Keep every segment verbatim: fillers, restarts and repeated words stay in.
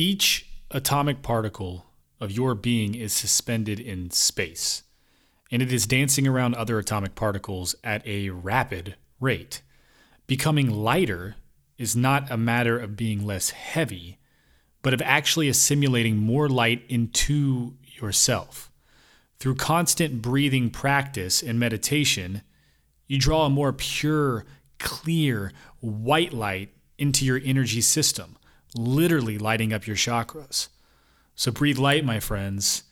Each atomic particle of your being is suspended in space, and it is dancing around other atomic particles at a rapid rate. Becoming lighter is not a matter of being less heavy, but of actually assimilating more light into yourself. Through constant breathing practice and meditation, you draw a more pure, clear, white light into your energy system, literally lighting up your chakras. So breathe light, my friends.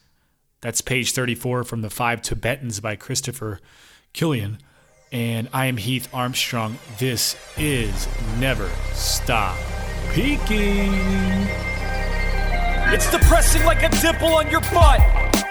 That's page thirty-four from The Five Tibetans by Christopher Killian. And I am Heath Armstrong. This is Never Stop Peaking. It's depressing like a dimple on your butt.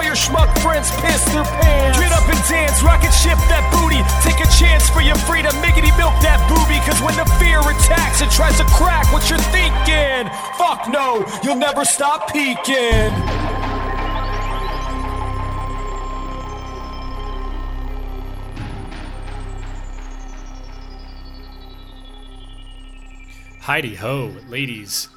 Your schmuck friends piss their pants. Get up and dance, rocket ship that booty. Take a chance for your freedom, miggity milk that booby. Cause when the fear attacks, it tries to crack what you're thinking. Fuck no, you'll never stop peeking. Heidi ho, ladies,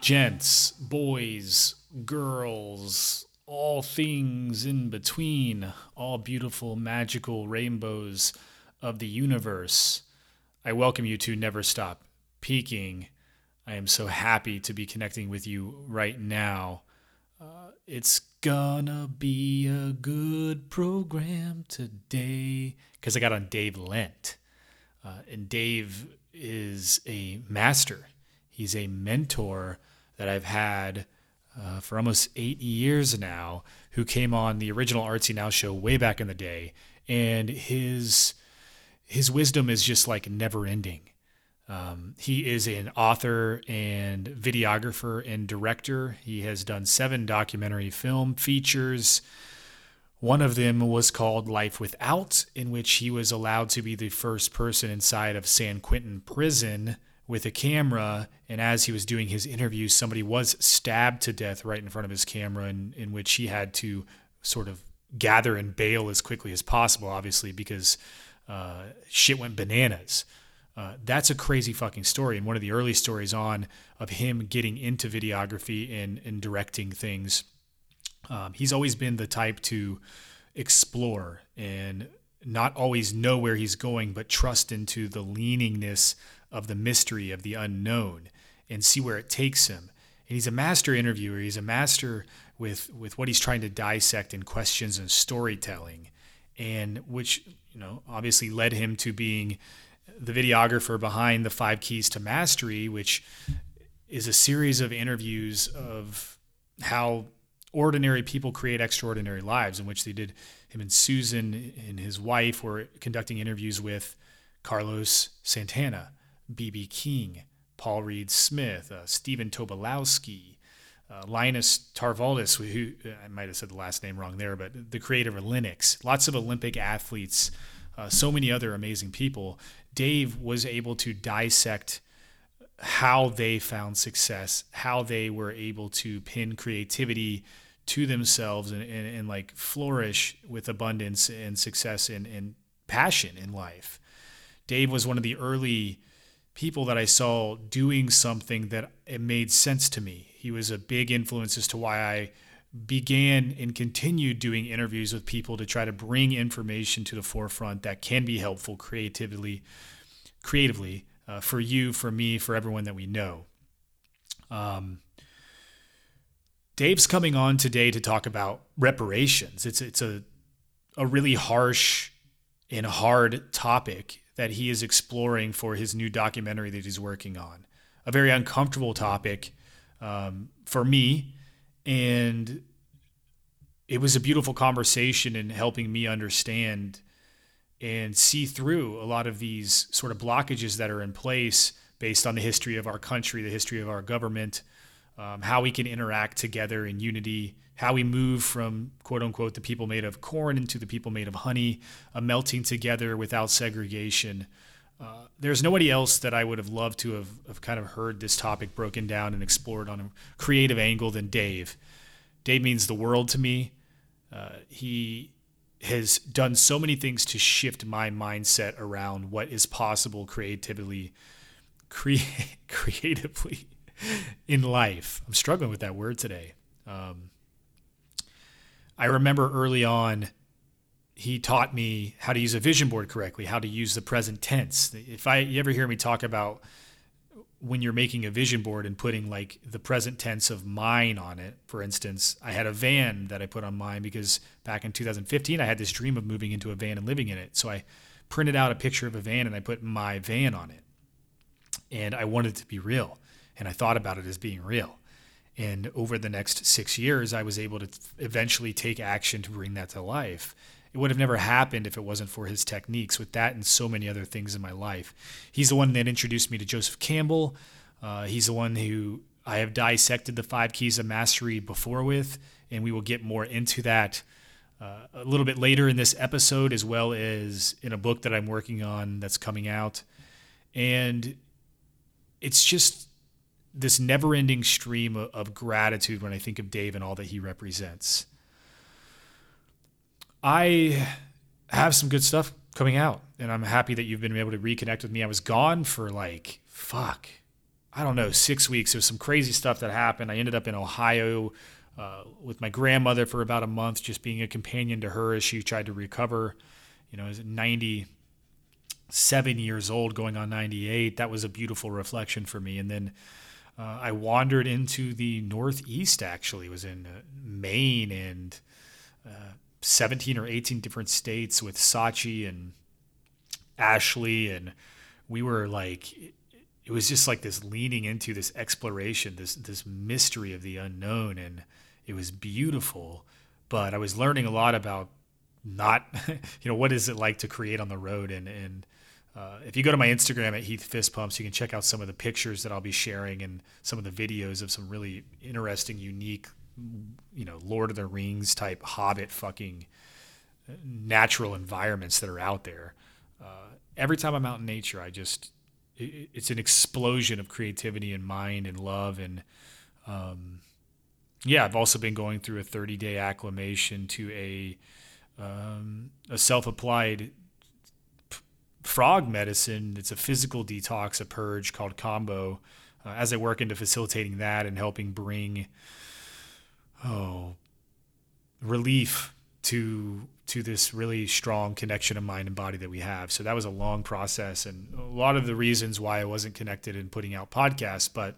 gents, boys, girls, all things in between, all beautiful, magical rainbows of the universe. I welcome you to Never Stop Peaking. I am so happy to be connecting with you right now. Uh, it's gonna be a good program today, because I got on Dave Lent. Uh, and Dave is a master. He's a mentor that I've had Uh, for almost eight years now, who came on the original Artsy Now show way back in the day. And his his wisdom is just like never ending. Um, he is an author and videographer and director. He has done seven documentary film features. One of them was called Life Without, in which he was allowed to be the first person inside of San Quentin Prison with a camera, and as he was doing his interview, somebody was stabbed to death right in front of his camera, in, in which he had to sort of gather and bail as quickly as possible, obviously, because uh, shit went bananas. Uh, that's a crazy fucking story, and one of the early stories on of him getting into videography and, and directing things. Um, he's always been the type to explore and not always know where he's going, but trust into the leaningness of the mystery of the unknown and see where it takes him. And he's a master interviewer. He's a master with, with what he's trying to dissect in questions and storytelling, and which, you know, obviously led him to being the videographer behind The Five Keys to Mastery, which is a series of interviews of how ordinary people create extraordinary lives, in which they did him and Susan and his wife were conducting interviews with Carlos Santana, B B. King, Paul Reed Smith, uh, Stephen Tobolowsky, uh, Linus Tarvaldis, who I might have said the last name wrong there, but the creator of Linux, lots of Olympic athletes, uh, so many other amazing people. Dave was able to dissect how they found success, how they were able to pin creativity to themselves and, and, and like flourish with abundance and success and, and passion in life. Dave was one of the early people that I saw doing something that it made sense to me. He was a big influence as to why I began and continued doing interviews with people to try to bring information to the forefront that can be helpful creatively, creatively uh, for you, for me, for everyone that we know. Um, Dave's coming on today to talk about reparations. It's it's a a really harsh and hard topic that he is exploring for his new documentary that he's working on. A very uncomfortable topic um, for me, and it was a beautiful conversation in helping me understand and see through a lot of these sort of blockages that are in place based on the history of our country, the history of our government, um, how we can interact together in unity, how we move from, quote unquote, the people made of corn into the people made of honey, a melting together without segregation. Uh, there's nobody else that I would have loved to have, have kind of heard this topic broken down and explored on a creative angle than Dave. Dave means the world to me. Uh, he has done so many things to shift my mindset around what is possible creatively, cre- creatively in life. I'm struggling with that word today. Um, I remember early on, he taught me how to use a vision board correctly, how to use the present tense. If I you ever hear me talk about when you're making a vision board and putting like the present tense of mine on it, for instance, I had a van that I put on mine because back in two thousand fifteen, I had this dream of moving into a van and living in it. So I printed out a picture of a van and I put my van on it. And I wanted it to be real. And I thought about it as being real. And over the next six years, I was able to eventually take action to bring that to life. It would have never happened if it wasn't for his techniques with that and so many other things in my life. He's the one that introduced me to Joseph Campbell. Uh, he's the one who I have dissected the Five Keys to Mastery before with, and we will get more into that uh, a little bit later in this episode, as well as in a book that I'm working on that's coming out. And it's just this never-ending stream of, of gratitude when I think of Dave and all that he represents. I have some good stuff coming out, and I'm happy that you've been able to reconnect with me. I was gone for like, fuck, I don't know, six weeks. There's some crazy stuff that happened. I ended up in Ohio uh, with my grandmother for about a month, just being a companion to her as she tried to recover. You know, I was ninety-seven years old, going on ninety-eight. That was a beautiful reflection for me. And then uh, I wandered into the Northeast, actually. It was in uh, Maine and uh seventeen or eighteen different states with Sachi and Ashley. And we were like, it was just like this leaning into this exploration, this, this mystery of the unknown. And it was beautiful, but I was learning a lot about not, you know, what is it like to create on the road? And, and, uh, if you go to my Instagram at Heath Fist Pumps, you can check out some of the pictures that I'll be sharing and some of the videos of some really interesting, unique, you know, Lord of the Rings type Hobbit fucking natural environments that are out there. Uh, every time I'm out in nature, I just, it, it's an explosion of creativity and mind and love. And, um, yeah, I've also been going through a thirty day acclimation to a, um, a self-applied p- frog medicine. It's a physical detox, a purge called Combo, uh, as I work into facilitating that and helping bring, Oh, relief to to this really strong connection of mind and body that we have. So that was a long process and a lot of the reasons why I wasn't connected in putting out podcasts, but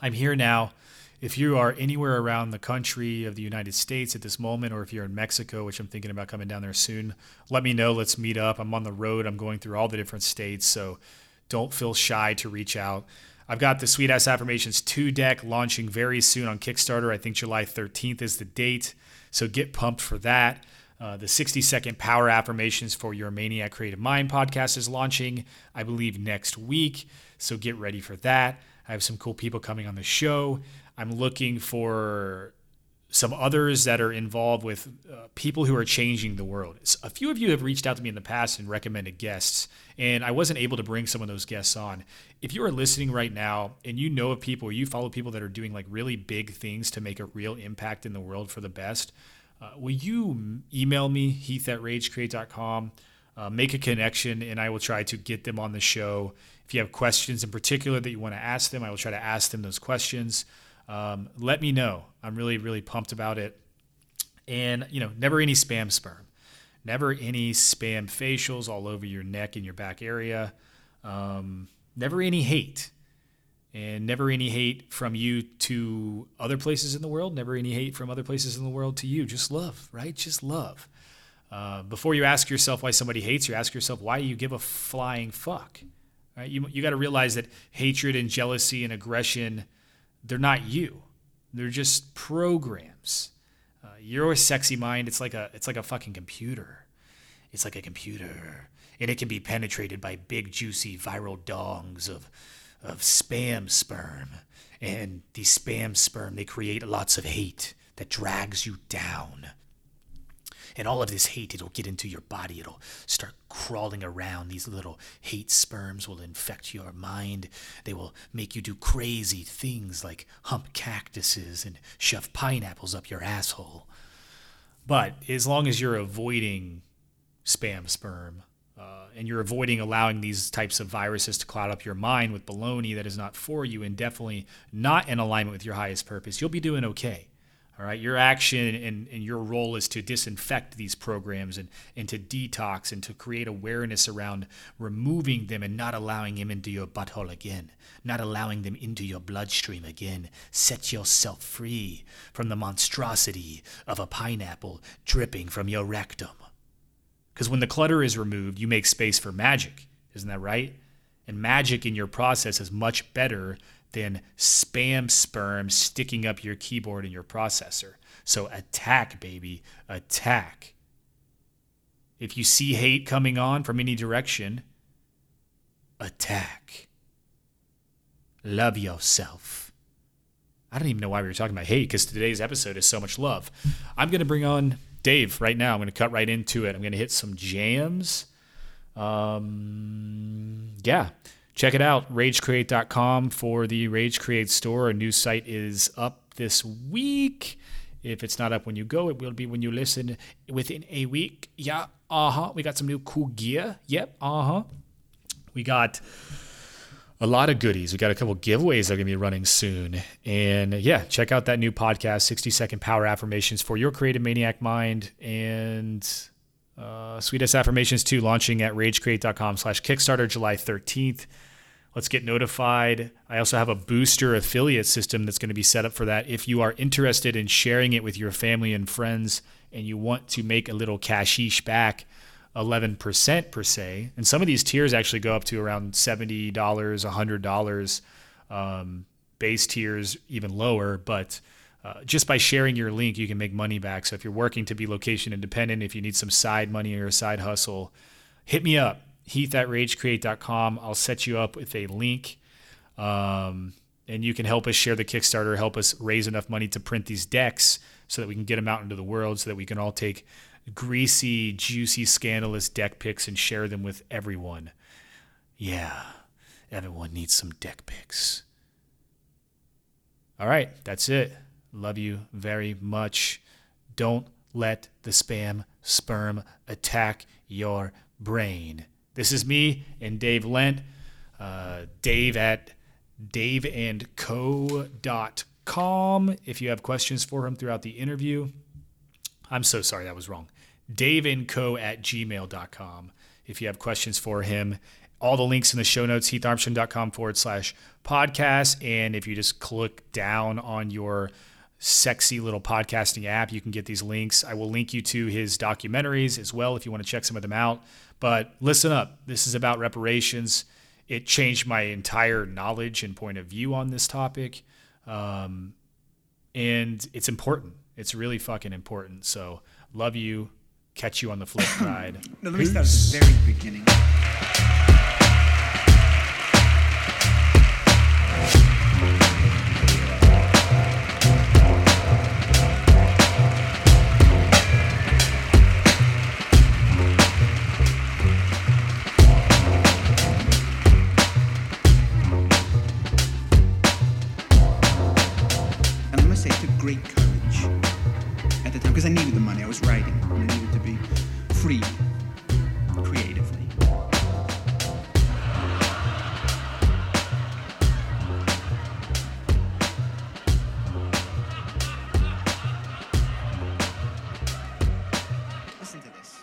I'm here now. If you are anywhere around the country of the United States at this moment, or if you're in Mexico, which I'm thinking about coming down there soon, let me know. Let's meet up. I'm on the road. I'm going through all the different states, so don't feel shy to reach out. I've got the Sweet Ass Affirmations two deck launching very soon on Kickstarter. I think July thirteenth is the date, so get pumped for that. Uh, the sixty second Power Affirmations for Your Maniac Creative Mind podcast is launching, I believe, next week, so get ready for that. I have some cool people coming on the show. I'm looking for some others that are involved with uh, people who are changing the world. A few of you have reached out to me in the past and recommended guests, and I wasn't able to bring some of those guests on. If you are listening right now and you know of people, you follow people that are doing like really big things to make a real impact in the world for the best, uh, will you email me, Heath at rage create dot com, uh, make a connection, and I will try to get them on the show. If you have questions in particular that you want to ask them, I will try to ask them those questions. Um, let me know. I'm really, really pumped about it. And, you know, never any spam sperm, never any spam facials all over your neck and your back area. Um, never any hate, and never any hate from you to other places in the world. Never any hate from other places in the world to you. Just love, right? Just love. Uh, before you ask yourself why somebody hates you, ask yourself, why do you give a flying fuck? Right? You, you got to realize that hatred and jealousy and aggression, they're not you. They're just programs. Uh, your sexy mind, it's like a it's like a fucking computer. It's like a computer. And it can be penetrated by big, juicy, viral dongs of, of spam sperm And these spam sperm, they create lots of hate that drags you down. And all of this hate, it'll get into your body. It'll start crawling around. These little hate sperms will infect your mind. They will make you do crazy things like hump cactuses and shove pineapples up your asshole. But as long as you're avoiding spam sperm, uh, and you're avoiding allowing these types of viruses to cloud up your mind with baloney that is not for you and definitely not in alignment with your highest purpose, you'll be doing okay. All right, your action and, and your role is to disinfect these programs and, and to detox and to create awareness around removing them and not allowing them into your butthole again, not allowing them into your bloodstream again. Set yourself free from the monstrosity of a pineapple dripping from your rectum. Because when the clutter is removed, you make space for magic. Isn't that right? And magic in your process is much better than spam sperm sticking up your keyboard and your processor. So attack, baby, attack. If you see hate coming on from any direction, attack. Love yourself. I don't even know why we were talking about hate, because today's episode is so much love. I'm going to bring on Dave right now. I'm going to cut right into it. I'm going to hit some jams. Um, yeah. Check it out, rage create dot com for the RageCreate store. A new site is up this week. If it's not up when you go, it will be when you listen within a week. Yeah, uh-huh. We got some new cool gear. Yep, uh-huh. We got a lot of goodies. We got a couple giveaways that are going to be running soon. And yeah, check out that new podcast, sixty second Power Affirmations for Your Creative Maniac Mind. And... Uh, Sweet Ass Affirmations two launching at rage create dot com slash Kickstarter July thirteenth. Let's get notified. I also have a booster affiliate system that's going to be set up for that. If you are interested in sharing it with your family and friends and you want to make a little cashish back, eleven percent per se. And some of these tiers actually go up to around seventy dollars, one hundred dollars. Um, base tiers even lower, but Uh, just by sharing your link, you can make money back. So if you're working to be location independent, if you need some side money or a side hustle, hit me up, Heath at rage create dot com. I'll set you up with a link. Um, and you can help us share the Kickstarter, help us raise enough money to print these decks so that we can get them out into the world so that we can all take greasy, juicy, scandalous deck pics and share them with everyone. Yeah, everyone needs some deck pics. All right, that's it. Love you very much. Don't let the spam sperm attack your brain. This is me and Dave Lent. Uh, Dave at dave and co dot com. If you have questions for him throughout the interview. I'm so sorry, that was wrong. dave and co at gmail dot com. If you have questions for him. All the links in the show notes, heatharmstrong.com forward slash podcast. And if you just click down on your sexy little podcasting app, you can get these links. I will link you to his documentaries as well if you want to check some of them out. But listen up. This is about reparations. It changed my entire knowledge and point of view on this topic. Um, and it's important. It's really fucking important. So love you. Catch you on the flip side. No, let me start at the very beginning. Great courage at the time, because I needed the money. I was writing, and I needed to be free creatively. Listen to this.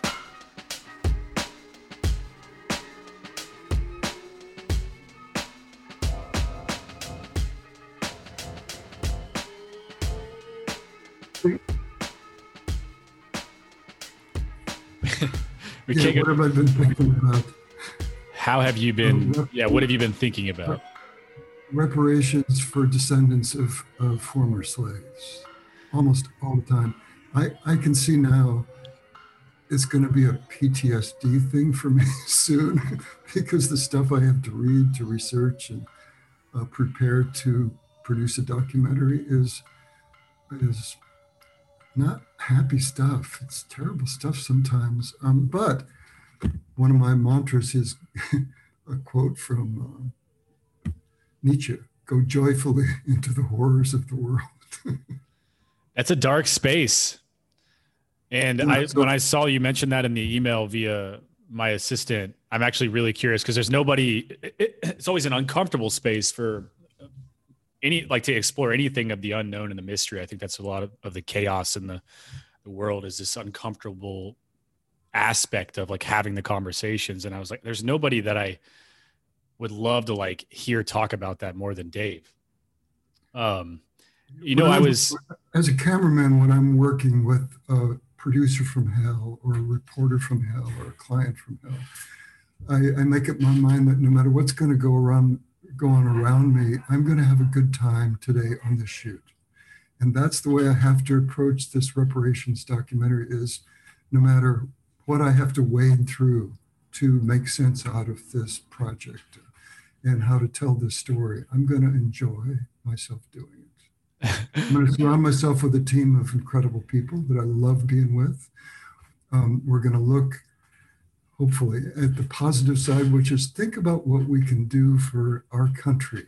Yeah, what have I been thinking about? How have you been? Um, yeah, what have you been thinking about? Reparations for descendants of, of former slaves, almost all the time. I, I can see now it's going to be a P T S D thing for me soon because the stuff I have to read, to research, and uh, prepare to produce a documentary is is not happy stuff. It's terrible stuff sometimes. Um, but one of my mantras is a quote from uh, Nietzsche: "Go joyfully into the horrors of the world." That's a dark space. And yeah, I, so when I saw you mention that in the email via my assistant, I'm actually really curious because there's nobody, it, it's always an uncomfortable space for any, like to explore anything of the unknown and the mystery. I think that's a lot of, of the chaos in the, the world is this uncomfortable aspect of like having the conversations. And I was like, there's nobody that I would love to like hear talk about that more than Dave. Um, you know, when I was, as a cameraman, when I'm working with a producer from hell or a reporter from hell or a client from hell, I, I make up my mind that no matter what's going to go around, go on around me, I'm going to have a good time today on this shoot. And that's the way I have to approach this reparations documentary is no matter what I have to wade through to make sense out of this project and how to tell this story, I'm going to enjoy myself doing it. I'm going to surround myself with a team of incredible people that I love being with. Um, we're going to look, hopefully, at the positive side, which is think about what we can do for our country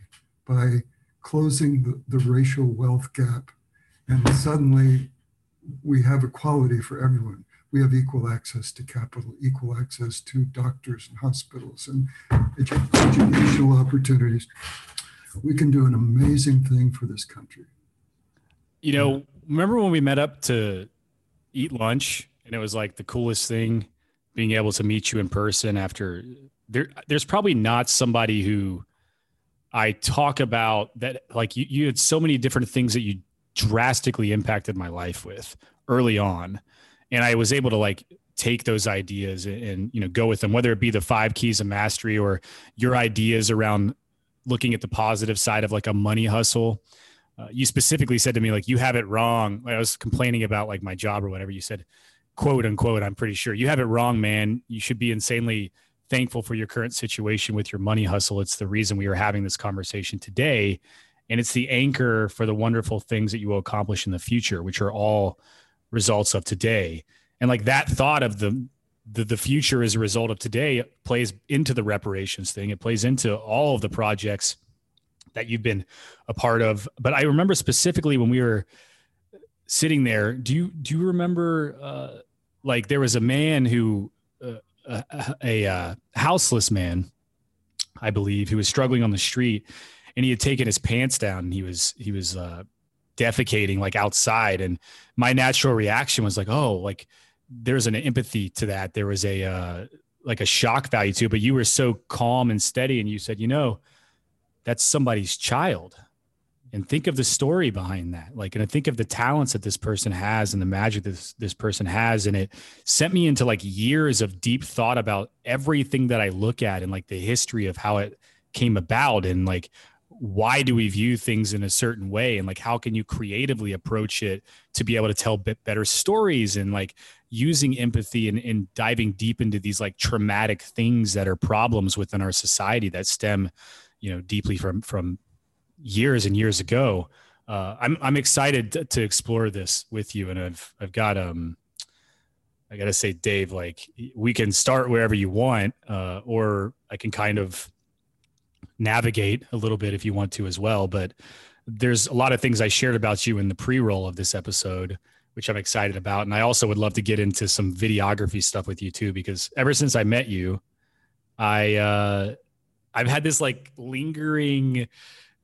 by closing the, the racial wealth gap. And suddenly, we have equality for everyone. We have equal access to capital, equal access to doctors and hospitals and edu- educational opportunities. We can do an amazing thing for this country. You know, remember when we met up to eat lunch and it was like the coolest thing being able to meet you in person after there, there's probably not somebody who I talk about that. Like you, you had so many different things that you drastically impacted my life with early on. And I was able to like take those ideas and, and you know, go with them, whether it be the five keys of mastery or your ideas around looking at the positive side of like a money hustle. Uh, you specifically said to me, like, you have it wrong. I was complaining about like my job or whatever. You said, quote unquote, I'm pretty sure you have it wrong, man. You should be insanely thankful for your current situation with your money hustle. It's the reason we are having this conversation today. And it's the anchor for the wonderful things that you will accomplish in the future, which are all results of today. And like that thought of the, the, the future as a result of today plays into the reparations thing. It plays into all of the projects that you've been a part of. But I remember specifically when we were sitting there, do you, do you remember, uh, like there was a man who, uh, a, a, a houseless man, I believe, who was struggling on the street and he had taken his pants down and he was, he was, uh, defecating like outside. And my natural reaction was like, oh, like there's an empathy to that. There was a, uh, like a shock value to it, but you were so calm and steady. And you said, you know, that's somebody's child. And think of the story behind that. Like, and I think of the talents that this person has and the magic that this, this person has. And it sent me into like years of deep thought about everything that I look at and like the history of how it came about. And like, why do we view things in a certain way? And like, how can you creatively approach it to be able to tell bit better stories and like using empathy and, and diving deep into these like traumatic things that are problems within our society that stem, you know, deeply from, from years and years ago. Uh, I'm, I'm excited to, to explore this with you. And I've, I've got, um, I gotta say, Dave, like we can start wherever you want, uh, or I can kind of navigate a little bit if you want to as well. But there's a lot of things I shared about you in the pre-roll of this episode, which I'm excited about. And I also would love to get into some videography stuff with you too, because ever since I met you, I, uh, I've had this like lingering,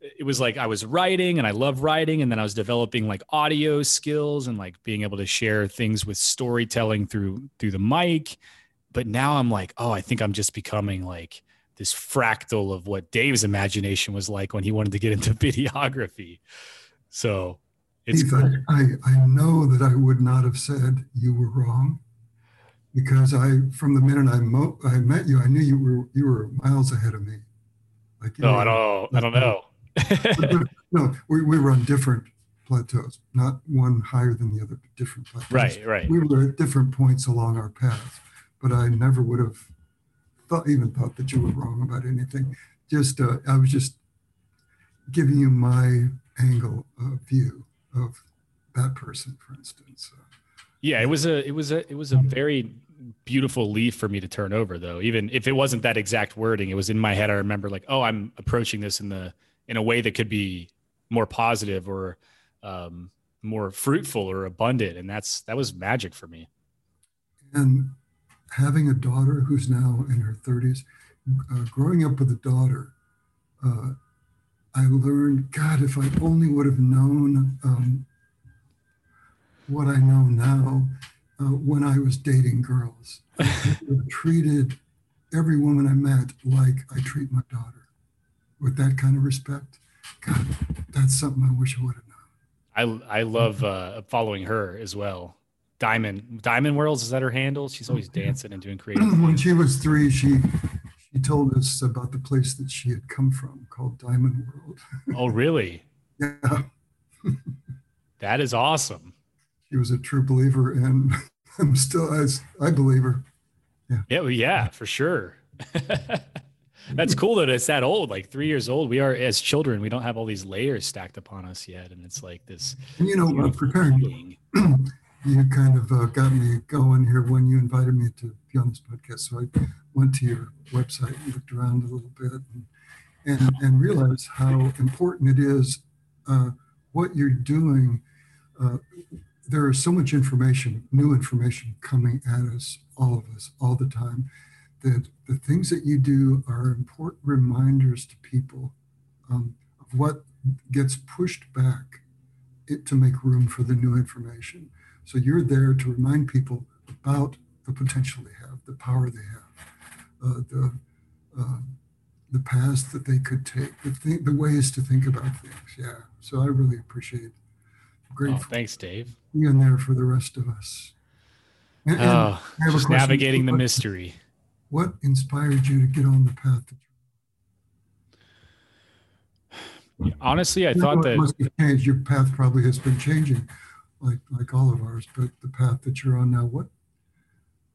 it was like I was writing and I love writing. And then I was developing like audio skills and like being able to share things with storytelling through, through the mic. But now I'm like, oh, I think I'm just becoming like this fractal of what Dave's imagination was like when he wanted to get into videography. So it's Steve, cool. I, I know that I would not have said you were wrong. Because I, from the minute I, mo- I met you, I knew you were you were miles ahead of me. Like, no, know, I don't. I don't know. but, no, we, we were on different plateaus, not one higher than the other, but different plateaus. Right, right. We were at different points along our path, but I never would have thought, even thought that you were wrong about anything. Just, uh, I was just giving you my angle of view of that person, for instance. Uh, yeah, it was a, it was a, it was a very beautiful leaf for me to turn over, though. Even if it wasn't that exact wording, it was in my head. I remember, like, oh, I'm approaching this in the in a way that could be more positive or um, more fruitful or abundant, and that's that was magic for me. And having a daughter who's now in her thirties, uh, growing up with a daughter, uh, I learned, God, if I only would have known um, what I know now uh, when I was dating girls. I treated every woman I met like I treat my daughter, with that kind of respect. God, that's something I wish I would have known. I, I love uh, following her as well. Diamond Diamond Worlds, is that her handle? She's always dancing and doing creative things. When she was three, she she told us about the place that she had come from called Diamond World. Oh, really? Yeah. That is awesome. She was a true believer, and I'm still, I, I believe her. Yeah, yeah, well, yeah, for sure. That's cool that it's that old, like three years old. We are, as children, we don't have all these layers stacked upon us yet. And it's like this. And you know, preparing. You kind of uh, got me going here when you invited me to be on this podcast. So I went to your website and looked around a little bit and, and, and realized how important it is uh, what you're doing. Uh, there is so much information, new information coming at us, all of us, all the time, that the things that you do are important reminders to people um, of what gets pushed back it, to make room for the new information. So you're there to remind people about the potential they have, the power they have, uh, the uh, the paths that they could take, the, th the ways to think about things. Yeah. So I really appreciate it. I'm grateful. Oh, thanks, Dave. You're in there for the rest of us. And, and oh, just navigating the mystery. What inspired you to get on the path that you're on? Honestly, I you thought know, that... It must have changed. Your path probably has been changing, like like all of ours, but the path that you're on now, what,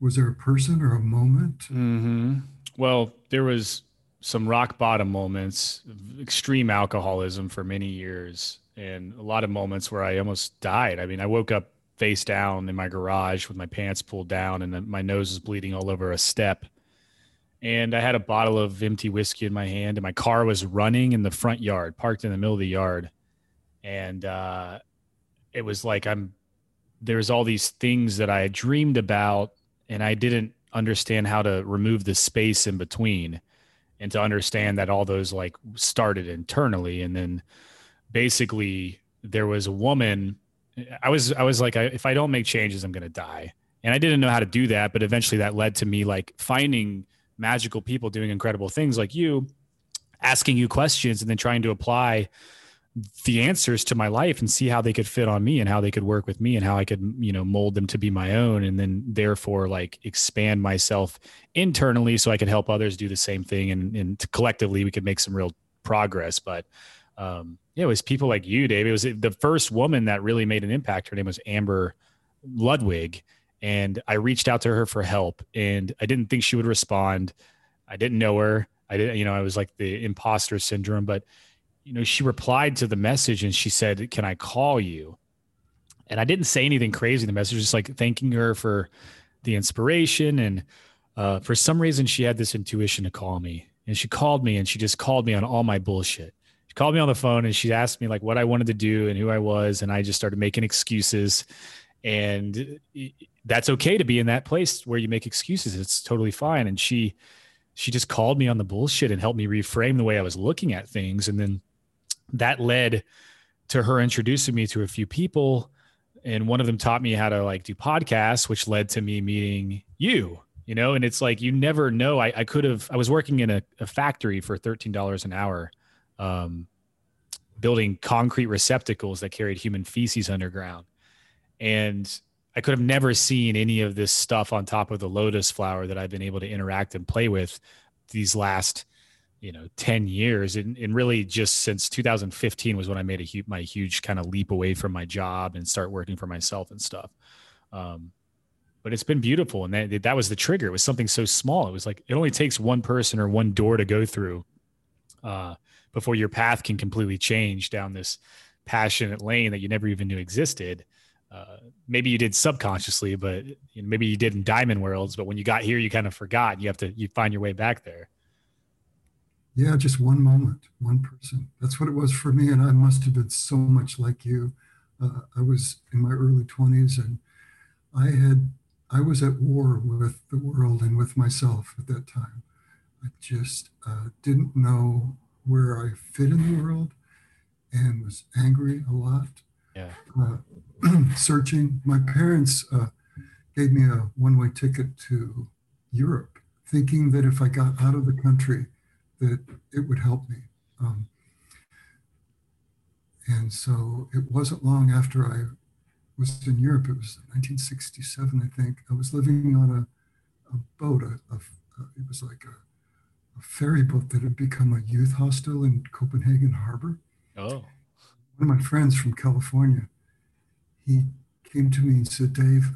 was there a person or a moment? Mm-hmm. Well, there was some rock bottom moments, extreme alcoholism for many years, and a lot of moments where I almost died. I mean, I woke up face down in my garage with my pants pulled down and my nose was bleeding all over a step. And I had a bottle of empty whiskey in my hand and my car was running in the front yard, parked in the middle of the yard. And, uh, it was like, I'm, there's all these things that I had dreamed about and I didn't understand how to remove the space in between and to understand that all those like started internally. And then basically there was a woman, I was, I was like, I, if I don't make changes, I'm going to die. And I didn't know how to do that, but eventually that led to me like finding magical people doing incredible things like you, asking you questions and then trying to apply the answers to my life and see how they could fit on me and how they could work with me and how I could, you know, mold them to be my own. And then therefore like expand myself internally so I could help others do the same thing. And, and collectively we could make some real progress. But, um, yeah, it was people like you, Dave. It was the first woman that really made an impact. Her name was Amber Ludwig. And I reached out to her for help and I didn't think she would respond. I didn't know her. I didn't, you know, I was like the imposter syndrome, but you know, she replied to the message and she said, "Can I call you?" And I didn't say anything crazy in the message, just like thanking her for the inspiration. And uh, for some reason, she had this intuition to call me. And she called me and she just called me on all my bullshit. She called me on the phone and she asked me like what I wanted to do and who I was. And I just started making excuses. And that's okay to be in that place where you make excuses. It's totally fine. And she she just called me on the bullshit and helped me reframe the way I was looking at things. And then that led to her introducing me to a few people. And one of them taught me how to like do podcasts, which led to me meeting you, you know, and it's like, you never know. I, I could have, I was working in a, a factory for thirteen dollars an hour, um, building concrete receptacles that carried human feces underground. And I could have never seen any of this stuff on top of the lotus flower that I've been able to interact and play with these last you know, ten years. And, and really just since two thousand fifteen was when I made a huge, my huge kind of leap away from my job and start working for myself and stuff. Um, but it's been beautiful. And that, that was the trigger. It was something so small. It was like, it only takes one person or one door to go through, uh, before your path can completely change down this passionate lane that you never even knew existed. Uh, maybe you did subconsciously, but you know, maybe you did in Diamond Worlds, but when you got here, you kind of forgot. You have to, you find your way back there. Yeah. Just one moment, one person. That's what it was for me. And I must've been so much like you. Uh, I was in my early twenties and I had, I was at war with the world and with myself at that time. I just uh, didn't know where I fit in the world and was angry a lot. Yeah. Uh, searching. My parents uh, gave me a one-way ticket to Europe, thinking that if I got out of the country, that it would help me. Um, and so it wasn't long after I was in Europe. It was nineteen sixty-seven, I think. I was living on a, a boat. A, a, it was like a, a ferry boat that had become a youth hostel in Copenhagen Harbor. Oh. One of my friends from California, he came to me and said, Dave,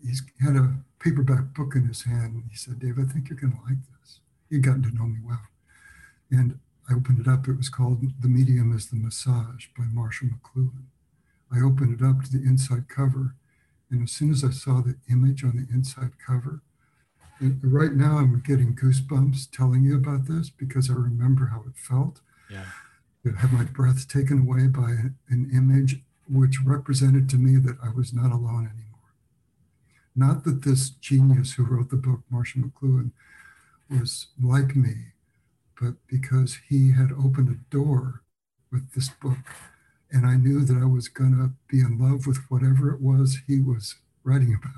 he's had a paperback book in his hand. And he said, Dave, I think you're going to like this. He'd gotten to know me well. And I opened it up. It was called The Medium is the Massage by Marshall McLuhan. I opened it up to the inside cover. And as soon as I saw the image on the inside cover, and right now I'm getting goosebumps telling you about this because I remember how it felt. Yeah. I had my breath taken away by an image which represented to me that I was not alone anymore. Not that this genius who wrote the book, Marshall McLuhan, was like me, but because he had opened a door with this book, and I knew that I was going to be in love with whatever it was he was writing about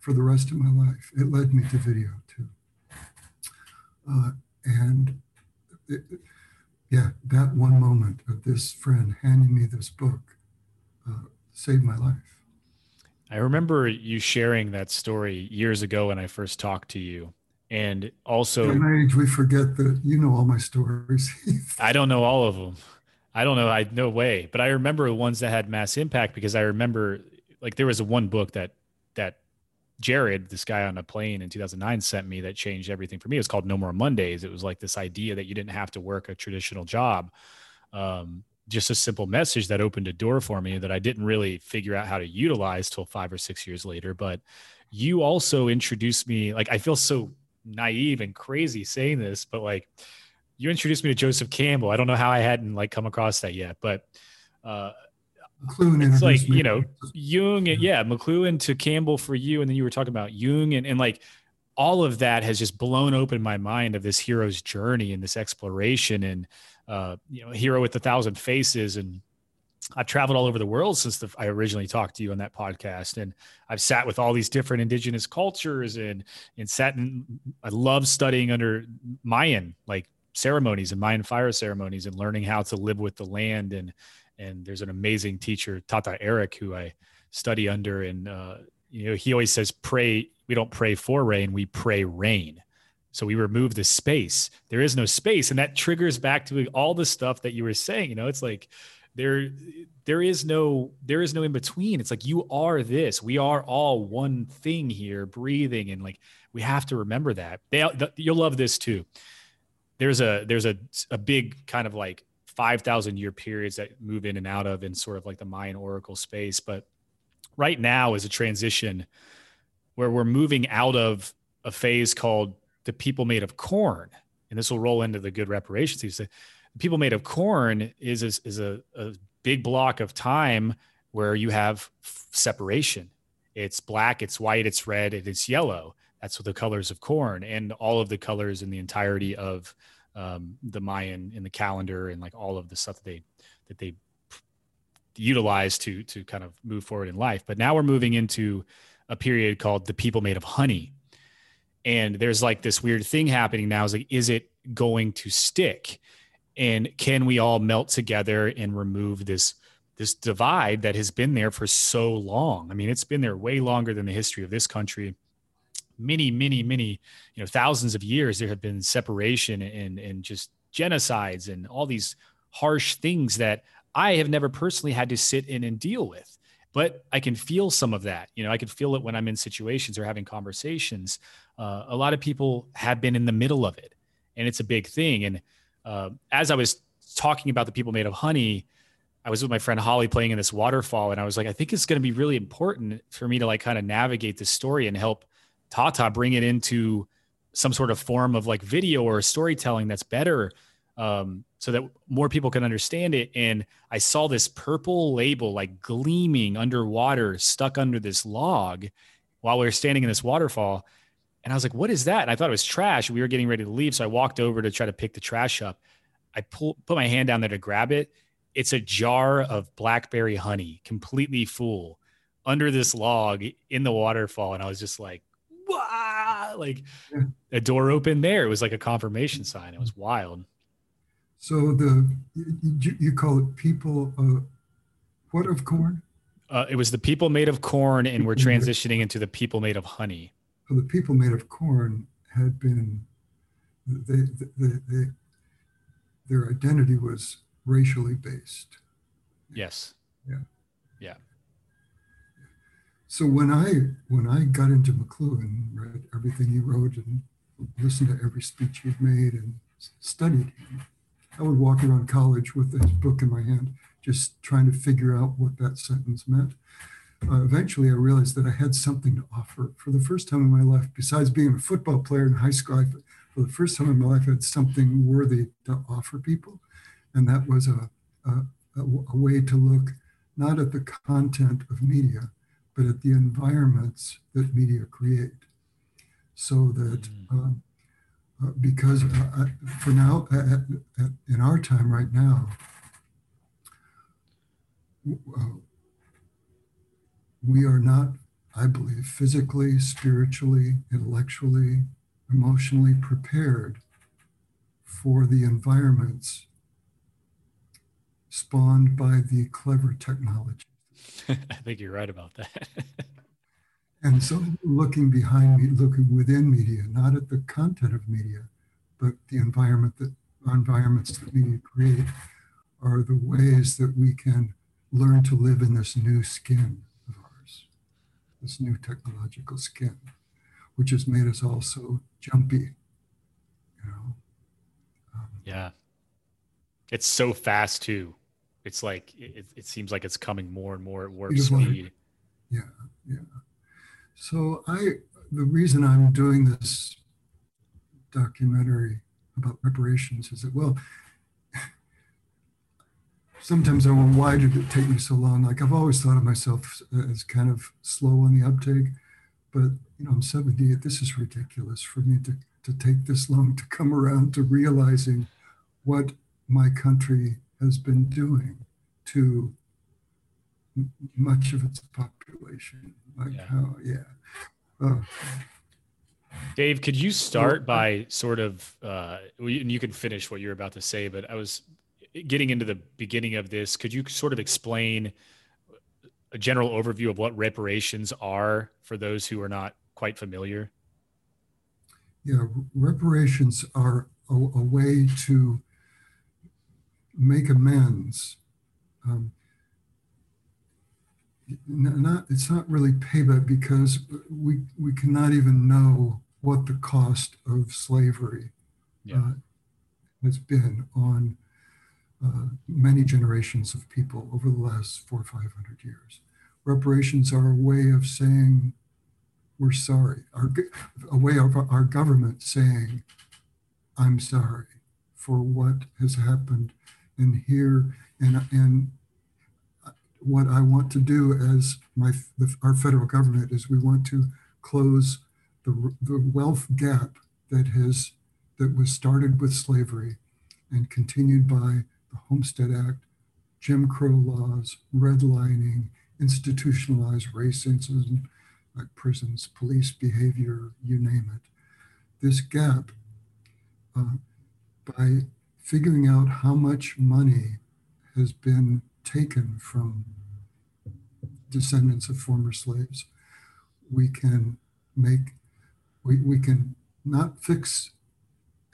for the rest of my life. It led me to video, too. Uh, and... It, Yeah, that one moment of this friend handing me this book uh, saved my life. I remember you sharing that story years ago when I first talked to you. And also... In my age, we forget that you know all my stories. I don't know all of them. I don't know. I No way. But I remember the ones that had mass impact because I remember, like, there was a one book that that Jared, this guy on a plane in two thousand nine, sent me that changed everything for me. It was called No More Mondays. It was like this idea that you didn't have to work a traditional job. Um, just a simple message that opened a door for me that I didn't really figure out how to utilize till five or six years later. But you also introduced me, like, I feel so naive and crazy saying this, but like you introduced me to Joseph Campbell. I don't know how I hadn't like come across that yet, but, uh, McLuhan it's like, you know, Jung and yeah, McLuhan to Campbell for you. And then you were talking about Jung and, and like all of that has just blown open my mind of this hero's journey and this exploration and, uh, you know, hero with a thousand faces. And I've traveled all over the world since the, I originally talked to you on that podcast. And I've sat with all these different indigenous cultures and, and sat in, I love studying under Mayan, like ceremonies and Mayan fire ceremonies and learning how to live with the land and, And there's an amazing teacher, Tata Eric, who I study under. And, uh, you know, he always says, pray, we don't pray for rain, we pray rain. So we remove the space. There is no space. And that triggers back to all the stuff that you were saying, you know, it's like there, there is no, there is no in between. It's like, you are this, we are all one thing here breathing. And like, we have to remember that. They, the, you'll love this too. There's a, there's a, a big kind of like, five thousand year periods that move in and out of in sort of like the Mayan Oracle space. But right now is a transition where we're moving out of a phase called the people made of corn. And this will roll into the good reparations. You say the people made of corn is, is, is a, a big block of time where you have separation. It's black, it's white, it's red, and it's yellow. That's what the colors of corn and all of the colors in the entirety of um, the Mayan in the calendar and like all of the stuff that they, that they utilize to, to kind of move forward in life. But now we're moving into a period called the people made of honey. And there's like this weird thing happening now is like, is it going to stick? And can we all melt together and remove this, this divide that has been there for so long? I mean, it's been there way longer than the history of this country. Many, many, many, you know, thousands of years, there have been separation and and just genocides and all these harsh things that I have never personally had to sit in and deal with. But I can feel some of that. You know, I can feel it when I'm in situations or having conversations. Uh, a lot of people have been in the middle of it, and it's a big thing. And uh, as I was talking about the people made of honey, I was with my friend Holly playing in this waterfall, and I was like, I think it's going to be really important for me to like kind of navigate this story and help Tata bring it into some sort of form of like video or storytelling that's better, um, so that more people can understand it. And I saw this purple label like gleaming underwater, stuck under this log while we were standing in this waterfall. And I was like, what is that? And I thought it was trash. We were getting ready to leave. So I walked over to try to pick the trash up. I pull, put my hand down there to grab it. It's a jar of blackberry honey, completely full, under this log in the waterfall. And I was just like, wow, like a door opened there. It was like a confirmation sign. It was wild. So the, you call it people, uh, what of corn? Uh, it was the people made of corn, and we're transitioning into the people made of honey. So the people made of corn had been, they, they, they, their identity was racially based. Yes. Yeah. Yeah. So when I when I got into McLuhan, read everything he wrote and listened to every speech he'd made and studied him, I would walk around college with this book in my hand, just trying to figure out what that sentence meant. Uh, eventually, I realized that I had something to offer. For the first time in my life, besides being a football player in high school, I, for the first time in my life, I had something worthy to offer people. And that was a, a, a way to look not at the content of media, but at the environments that media create. So that um, uh, because uh, for now, at, at, in our time right now, uh, we are not, I believe, physically, spiritually, intellectually, emotionally prepared for the environments spawned by the clever technology. I think you're right about that. And so looking behind me, looking within media, not at the content of media, but the environment that environments that media create are the ways that we can learn to live in this new skin of ours, this new technological skin, which has made us all so jumpy, you know? Um, yeah. It's so fast too. It's like, it, it seems like it's coming more and more at warp speed. Yeah, yeah. So I, the reason I'm doing this documentary about reparations is that, well, sometimes I wonder, why did it take me so long? Like, I've always thought of myself as kind of slow on the uptake, but you know, I'm seventy-eight, this is ridiculous for me to, to take this long to come around to realizing what my country has been doing to much of its population. Like yeah. How, yeah. Oh. Dave, could you start by sort of, uh, and you can finish what you're about to say, but I was getting into the beginning of this. Could you sort of explain a general overview of what reparations are for those who are not quite familiar? Yeah, reparations are a, a way to make amends. Um, not, it's not really payback, because we, we cannot even know what the cost of slavery yeah. uh, has been on uh, many generations of people over the last four or five hundred years. Reparations are a way of saying, we're sorry. Our, a way of our government saying, I'm sorry for what has happened. And here, and, and what I want to do as my the, our federal government is we want to close the, the wealth gap that has that was started with slavery and continued by the Homestead Act, Jim Crow laws, redlining, institutionalized racism, like prisons, police behavior, you name it. This gap, uh, by figuring out how much money has been taken from descendants of former slaves, we can make, we, we can not fix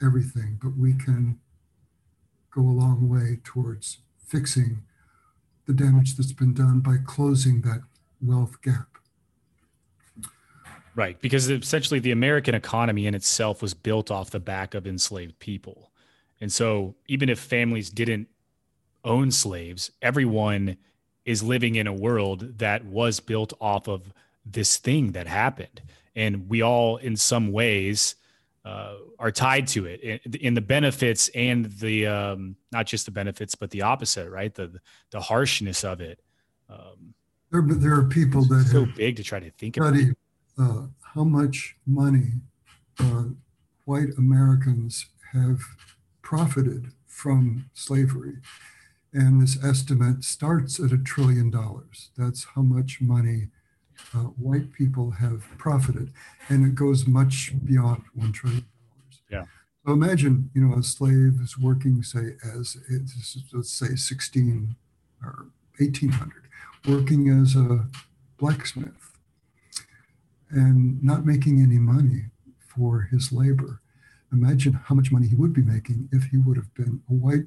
everything, but we can go a long way towards fixing the damage that's been done by closing that wealth gap. Right, because essentially the American economy in itself was built off the back of enslaved people. And so even if families didn't own slaves. Everyone is living in a world that was built off of this thing that happened. And we all, in some ways, uh, are tied to it in, in the benefits and the, um, not just the benefits, but the opposite, right? The, the harshness of it. Um, there, there are people that it's so big to try to think about it. Uh, how much money uh, white Americans have profited from slavery. And this estimate starts at a trillion dollars. That's how much money uh, white people have profited. And it goes much beyond one trillion dollars. Yeah. So imagine, you know, a slave is working, say, as, it's, let's say, sixteen or eighteen hundred, working as a blacksmith and not making any money for his labor. Imagine how much money he would be making if he would have been a white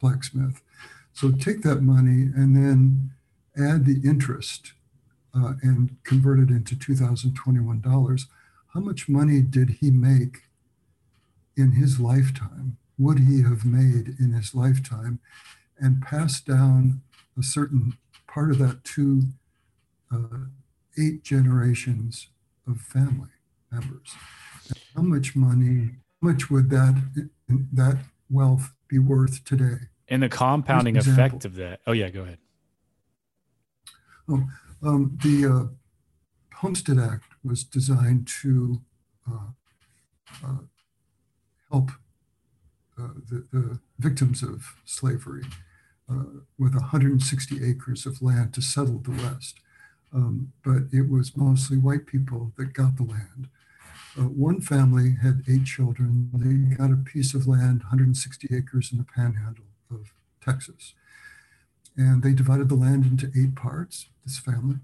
blacksmith. So take that money and then add the interest uh, and convert it into two thousand twenty-one dollars. How much money did he make in his lifetime? Would he have made in his lifetime? And pass down a certain part of that to uh, eight generations of family members. And how much money, how much would that that wealth be worth today? And the compounding effect of that. Oh yeah, go ahead. Oh, um, the uh, Homestead Act was designed to uh, uh, help uh, the, the victims of slavery uh, with one hundred sixty acres of land to settle the West. Um, but it was mostly white people that got the land. Uh, one family had eight children. They got a piece of land, one hundred sixty acres in the panhandle of Texas. And they divided the land into eight parts, this family.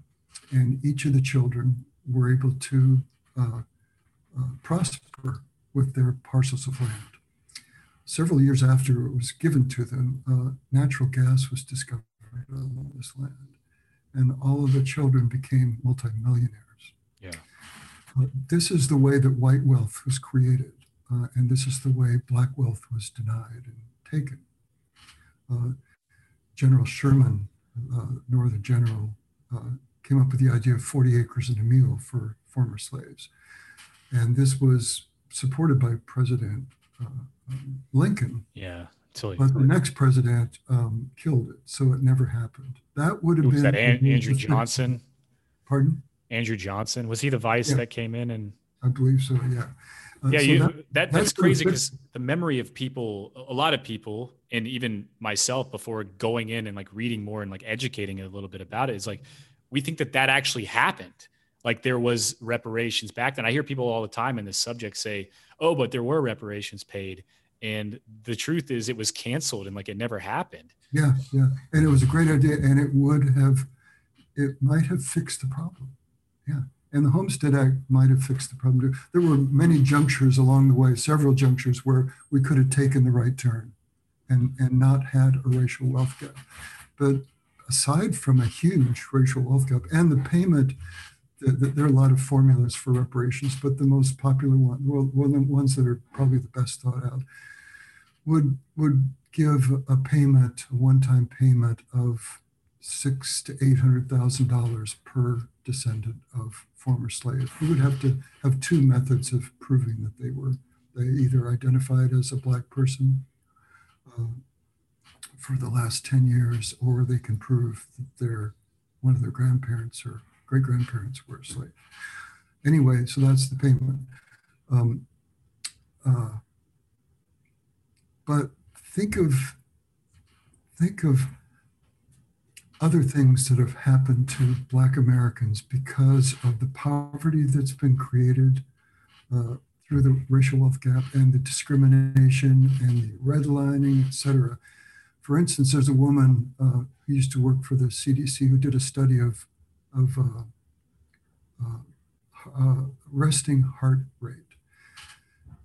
And each of the children were able to uh, uh, prosper with their parcels of land. Several years after it was given to them, uh, natural gas was discovered on this land. And all of the children became multimillionaires. Yeah. Uh, this is the way that white wealth was created, uh, and this is the way black wealth was denied and taken. Uh, General Sherman, uh, Northern General, uh, came up with the idea of forty acres and a mule for former slaves. And this was supported by President uh, Lincoln. Yeah. But the next president um, killed it, so it never happened. That would have was been that An- Andrew Johnson. Pardon? Andrew Johnson, was he the vice yeah. that came in? And I believe so. Yeah. Uh, yeah. So you, that, that, that's, that's crazy because the memory of people, a lot of people, and even myself before going in and like reading more and like educating a little bit about it, is like we think that that actually happened. Like there was reparations back then. I hear people all the time in this subject say, "Oh, but there were reparations paid." And the truth is it was canceled and like it never happened. Yeah, yeah. And it was a great idea and it would have, it might have fixed the problem. Yeah. And the Homestead Act might have fixed the problem. There were many junctures along the way, several junctures where we could have taken the right turn and, and not had a racial wealth gap. But aside from a huge racial wealth gap and the payment, the, the, there are a lot of formulas for reparations, but the most popular one, well, one of the ones that are probably the best thought out, would would give a payment, a one-time payment of six to eight hundred thousand dollars per descendant of former slave. We would have to have two methods of proving that they were they either identified as a black person uh, for the last ten years, or they can prove that they're one of their grandparents or great-grandparents were slave. Anyway, so that's the payment. Um, uh, But think of think of other things that have happened to Black Americans because of the poverty that's been created uh, through the racial wealth gap and the discrimination and the redlining, et cetera. For instance, there's a woman uh, who used to work for the C D C who did a study of of uh, uh, uh, resting heart rate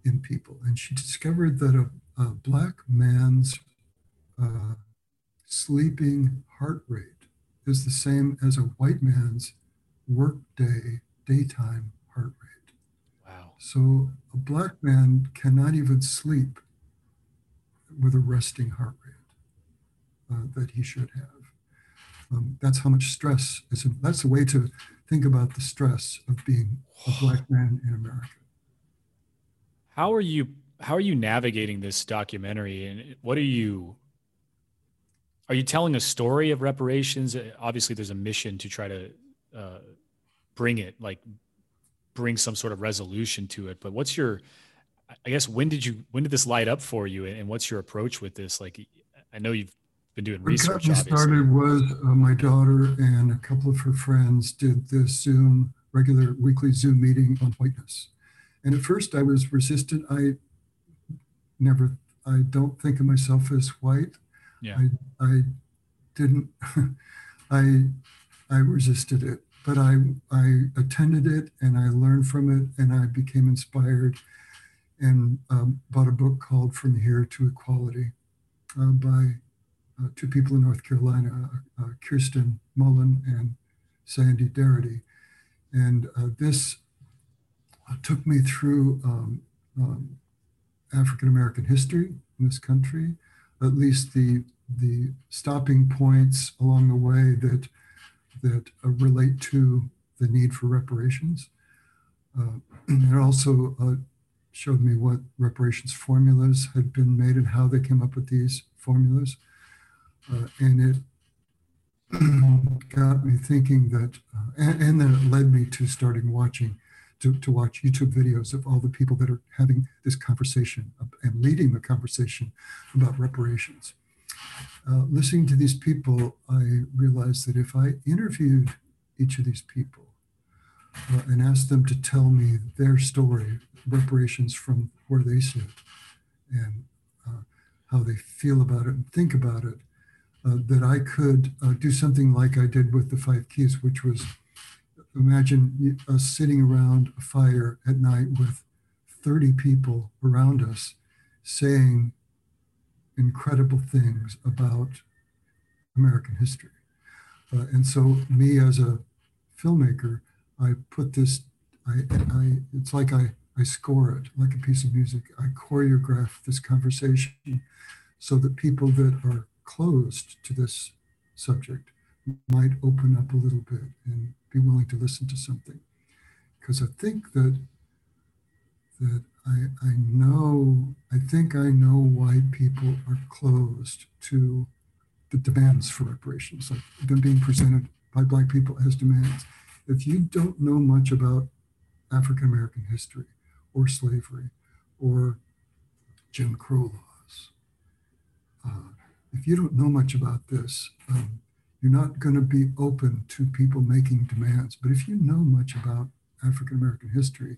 in people. And she discovered that a a black man's uh, sleeping heart rate is the same as a white man's workday daytime heart rate. Wow. So a black man cannot even sleep with a resting heart rate. uh, that he should have. Um, that's how much stress is. That's a way to think about the stress of being a Black man in America. How are you? How are you navigating this documentary? And what are you? Are you telling a story of reparations? Obviously, there's a mission to try to uh, bring it, like bring some sort of resolution to it. But what's your? I guess when did you? When did this light up for you? And what's your approach with this? Like, I know you've been doing research. What got me started was uh, my daughter and a couple of her friends did this Zoom regular weekly Zoom meeting on whiteness, and at first I was resistant. I never, I don't think of myself as white. Yeah. I, I didn't, I, I resisted it, but I, I attended it and I learned from it and I became inspired and um, bought a book called From Here to Equality uh, by uh, two people in North Carolina, uh, Kirsten Mullen and Sandy Darity. And uh, this took me through um, um, African-American history in this country, at least the the stopping points along the way that that uh, relate to the need for reparations. Uh, it also uh, showed me what reparations formulas had been made and how they came up with these formulas. Uh, and it got me thinking that, uh, and, and then it led me to starting watching To, to watch YouTube videos of all the people that are having this conversation and leading the conversation about reparations. Uh, listening to these people, I realized that if I interviewed each of these people uh, and asked them to tell me their story, reparations from where they sit and uh, how they feel about it and think about it, uh, that I could uh, do something like I did with the Five Keys, which was imagine us sitting around a fire at night with thirty people around us saying incredible things about American history. Uh, and so me as a filmmaker, I put this, I, I it's like I, I score it like a piece of music. I choreograph this conversation so that people that are closed to this subject might open up a little bit and be willing to listen to something, because I think that that I, I know I think I know why people are closed to the demands for reparations, like them being presented by Black people as demands. If you don't know much about African American history or slavery or Jim Crow laws, uh, if you don't know much about this, um, you're not going to be open to people making demands. But if you know much about African-American history,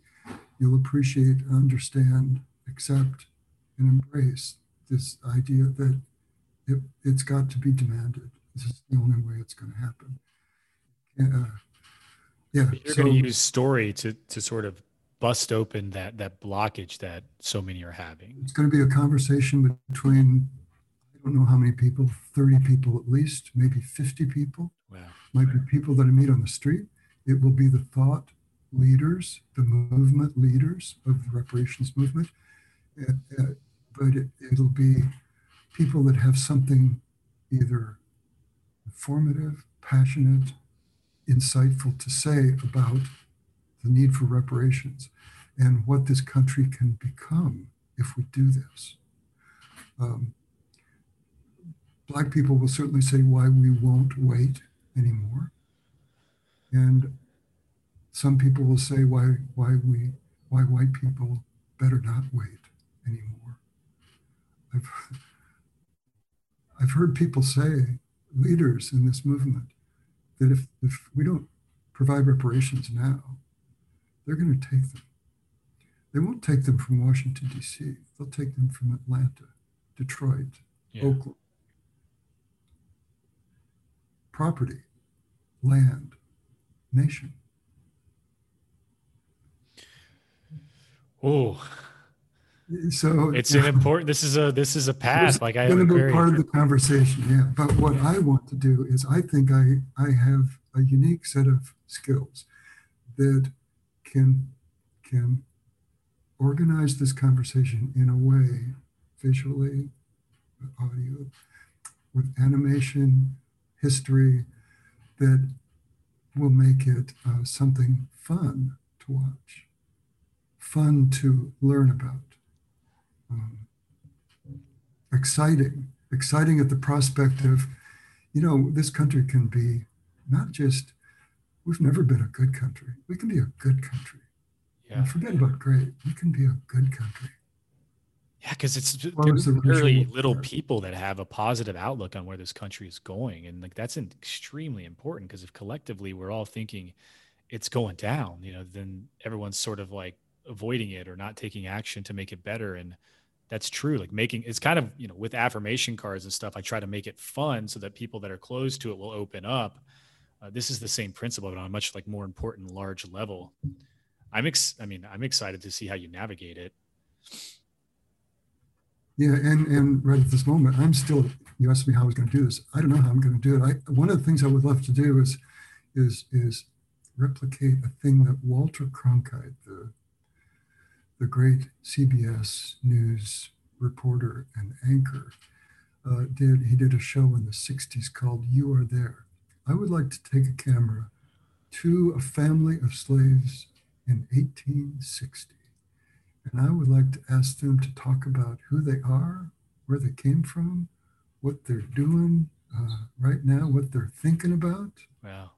you'll appreciate, understand, accept, and embrace this idea that it, it's got to be demanded. This is the only way it's going to happen. Uh, yeah. You're so, going to use story to, to sort of bust open that, that blockage that so many are having. It's going to be a conversation between I don't know how many people, thirty people at least, maybe fifty people. Wow. Might be people that I meet on the street. It will be the thought leaders, the movement leaders of the reparations movement. Uh, uh, but it, it'll be people that have something either informative, passionate, insightful to say about the need for reparations and what this country can become if we do this. Um, Black people will certainly say why we won't wait anymore. And some people will say why why we why white people better not wait anymore. I've I've heard people say, leaders in this movement, that if, if we don't provide reparations now, they're going to take them. They won't take them from Washington, D C. They'll take them from Atlanta, Detroit, yeah. Oakland. Property, land, nation. Oh, so it's an important. This is a this is a path. Like I going to be part of the conversation. Yeah, but what I want to do is I think I I have a unique set of skills that can can organize this conversation in a way, visually, audio, with animation, history, that will make it uh, something fun to watch, fun to learn about, um, exciting, exciting at the prospect of, you know, this country can be not just, we've never been a good country. We can be a good country. Yeah. And forget about great. We can be a good country. Yeah, because it's there's really little people that have a positive outlook on where this country is going. And like that's extremely important, because if collectively we're all thinking it's going down, you know, then everyone's sort of like avoiding it or not taking action to make it better. And that's true. Like making, it's kind of, you know, with affirmation cards and stuff, I try to make it fun so that people that are closed to it will open up. Uh, this is the same principle, but on a much like more important, large level. I'm ex- I mean, I'm excited to see how you navigate it. Yeah, and, and right at this moment, I'm still, you asked me how I was going to do this. I don't know how I'm going to do it. I, one of the things I would love to do is, is, is replicate a thing that Walter Cronkite, the, the great C B S News reporter and anchor, uh, did. He did a show in the sixties called You Are There. I would like to take a camera to a family of slaves in eighteen sixty. And I would like to ask them to talk about who they are, where they came from, what they're doing uh, right now, what they're thinking about. Wow.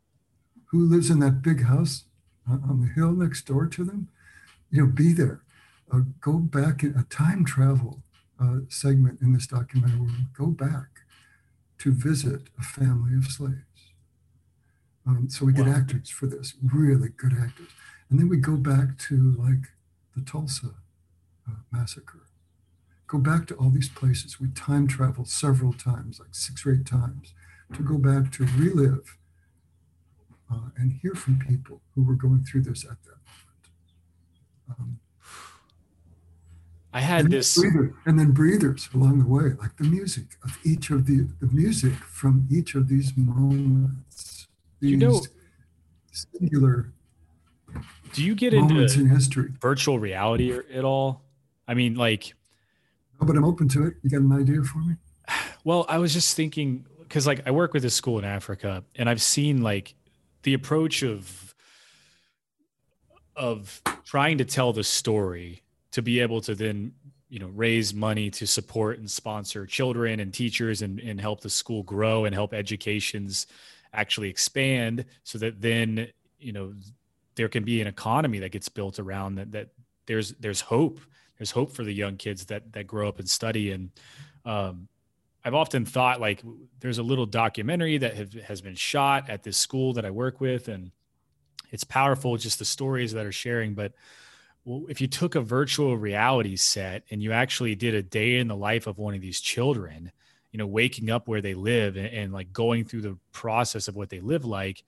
Who lives in that big house on the hill next door to them. You know, be there. Uh, go back in a time travel uh, segment in this documentary. Where we go back to visit a family of slaves. Um, so we get wow. actors for this, really good actors. And then we go back to like, the Tulsa uh, massacre. Go back to all these places. We time traveled several times, like six or eight times, to go back to relive uh, and hear from people who were going through this at that moment. Um, I had and this. Breather, and then breathers along the way, like the music of each of the, the music from each of these moments. These you know. Singular. Do you get into in history. virtual reality or, at all? I mean, like. No, but I'm open to it. You got an idea for me? Well, I was just thinking, because like I work with a school in Africa, and I've seen like the approach of of trying to tell the story to be able to then, you know, raise money to support and sponsor children and teachers and, and help the school grow and help educations actually expand so that then, you know, there can be an economy that gets built around that, that there's, there's hope, there's hope for the young kids that, that grow up and study. And, um, I've often thought like there's a little documentary that have, has been shot at this school that I work with, and it's powerful, just the stories that are sharing. But well, if you took a virtual reality set and you actually did a day in the life of one of these children, you know, waking up where they live and, and like going through the process of what they live like,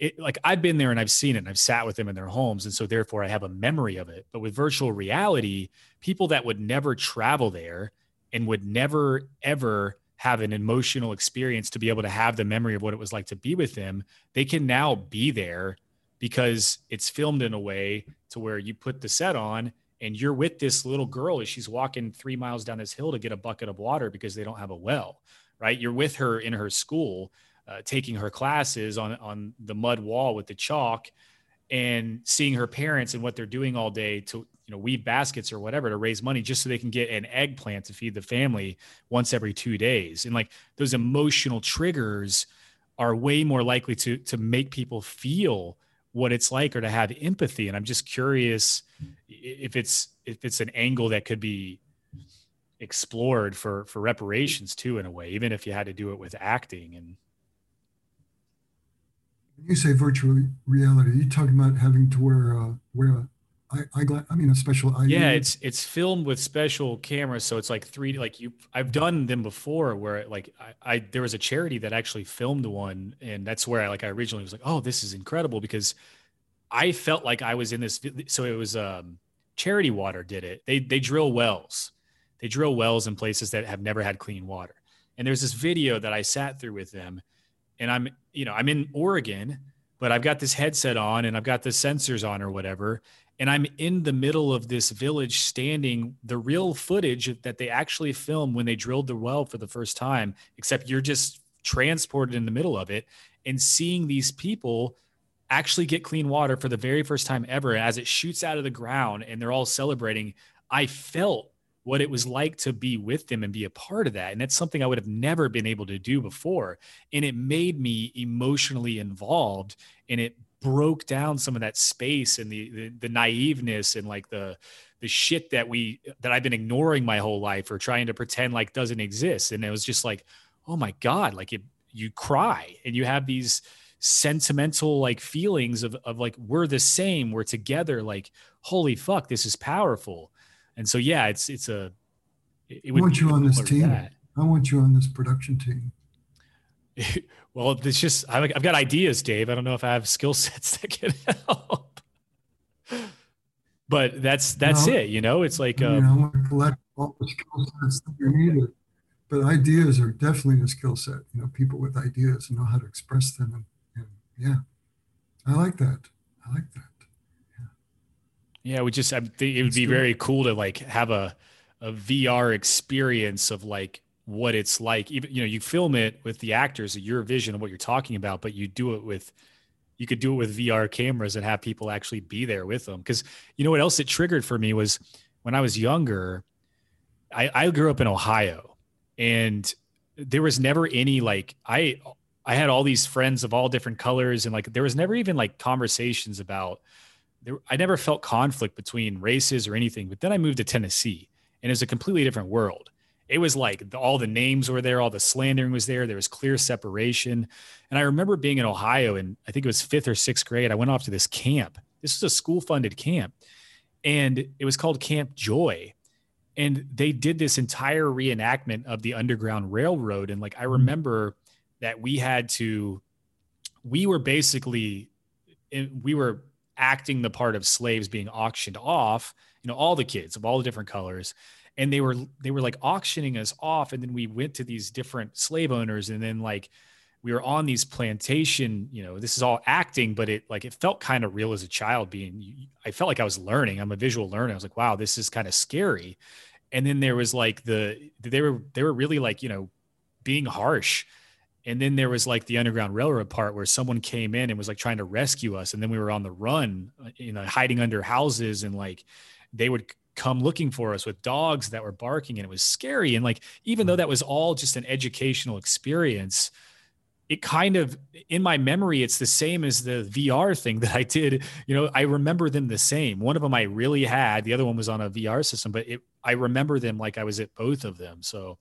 It, like I've been there and I've seen it and I've sat with them in their homes. And so therefore I have a memory of it. But with virtual reality, people that would never travel there and would never, ever have an emotional experience to be able to have the memory of what it was like to be with them, they can now be there because it's filmed in a way to where you put the set on and you're with this little girl as she's walking three miles down this hill to get a bucket of water because they don't have a well, right? You're with her in her school. Uh, taking her classes on, on the mud wall with the chalk and seeing her parents and what they're doing all day to, you know, weave baskets or whatever to raise money just so they can get an eggplant to feed the family once every two days. And like those emotional triggers are way more likely to, to make people feel what it's like or to have empathy. And I'm just curious if it's, if it's an angle that could be explored for, for reparations too, in a way, even if you had to do it with acting. And when you say virtual reality, you're talking about having to wear uh, wear a eyeglass. I mean, a special eye. Yeah, it's it's filmed with special cameras, so it's like three D. Like you, I've done them before, where it, like I, I there was a charity that actually filmed one, and that's where I like I originally was like, oh, this is incredible because I felt like I was in this. So it was um, Charity Water did it. They they drill wells, they drill wells in places that have never had clean water, and there's this video that I sat through with them. And I'm, you know, I'm in Oregon, but I've got this headset on and I've got the sensors on or whatever. And I'm in the middle of this village standing, the real footage that they actually filmed when they drilled the well for the first time, except you're just transported in the middle of it and seeing these people actually get clean water for the very first time ever as it shoots out of the ground and they're all celebrating. I felt what it was like to be with them and be a part of that. And that's something I would have never been able to do before. And it made me emotionally involved, and it broke down some of that space and the, the, the naiveness and like the, the shit that we, that I've been ignoring my whole life or trying to pretend like doesn't exist. And it was just like, oh my God, like it, you cry and you have these sentimental like feelings of, of like, we're the same, we're together. Like, holy fuck, this is powerful. And so, yeah, it's, it's a, it would I want you on this team. That. I want you on this production team. Well, it's just, I've got ideas, Dave. I don't know if I have skill sets that can help, but that's, that's no, it. You know, it's like, I mean, um, I want to collect all the skill sets that you needed, but ideas are definitely a skill set. You know, people with ideas know how to express them. And, and yeah, I like that. I like that. Yeah, we just, I think it would be very cool to like have a, a V R experience of like what it's like. Even, you know, you film it with the actors, your vision of what you're talking about, but you do it with, you could do it with V R cameras and have people actually be there with them. Cause you know what else it triggered for me was when I was younger, I, I grew up in Ohio, and there was never any like, I, I had all these friends of all different colors, and like, there was never even like conversations about, I never felt conflict between races or anything. But then I moved to Tennessee, and it was a completely different world. It was like the, all the names were there. All the slandering was there. There was clear separation. And I remember being in Ohio, and I think it was fifth or sixth grade. I went off to this camp. This was a school funded camp, and it was called Camp Joy. And they did this entire reenactment of the Underground Railroad. And like, I remember that we had to, we were basically, we were, acting the part of slaves being auctioned off, you know, all the kids of all the different colors. And they were, they were like auctioning us off. And then we went to these different slave owners. And then like, we were on these plantation, you know, this is all acting, but it like, it felt kind of real as a child being, I felt like I was learning. I'm a visual learner. I was like, wow, this is kind of scary. And then there was like the, they were, they were really like, you know, being harsh. And then there was like the Underground Railroad part where someone came in and was like trying to rescue us. And then we were on the run, you know, hiding under houses, and like they would come looking for us with dogs that were barking, and it was scary. And like, even though that was all just an educational experience, it kind of, in my memory, it's the same as the V R thing that I did. You know, I remember them the same. One of them I really had, the other one was on a V R system, but it, I remember them like I was at both of them. So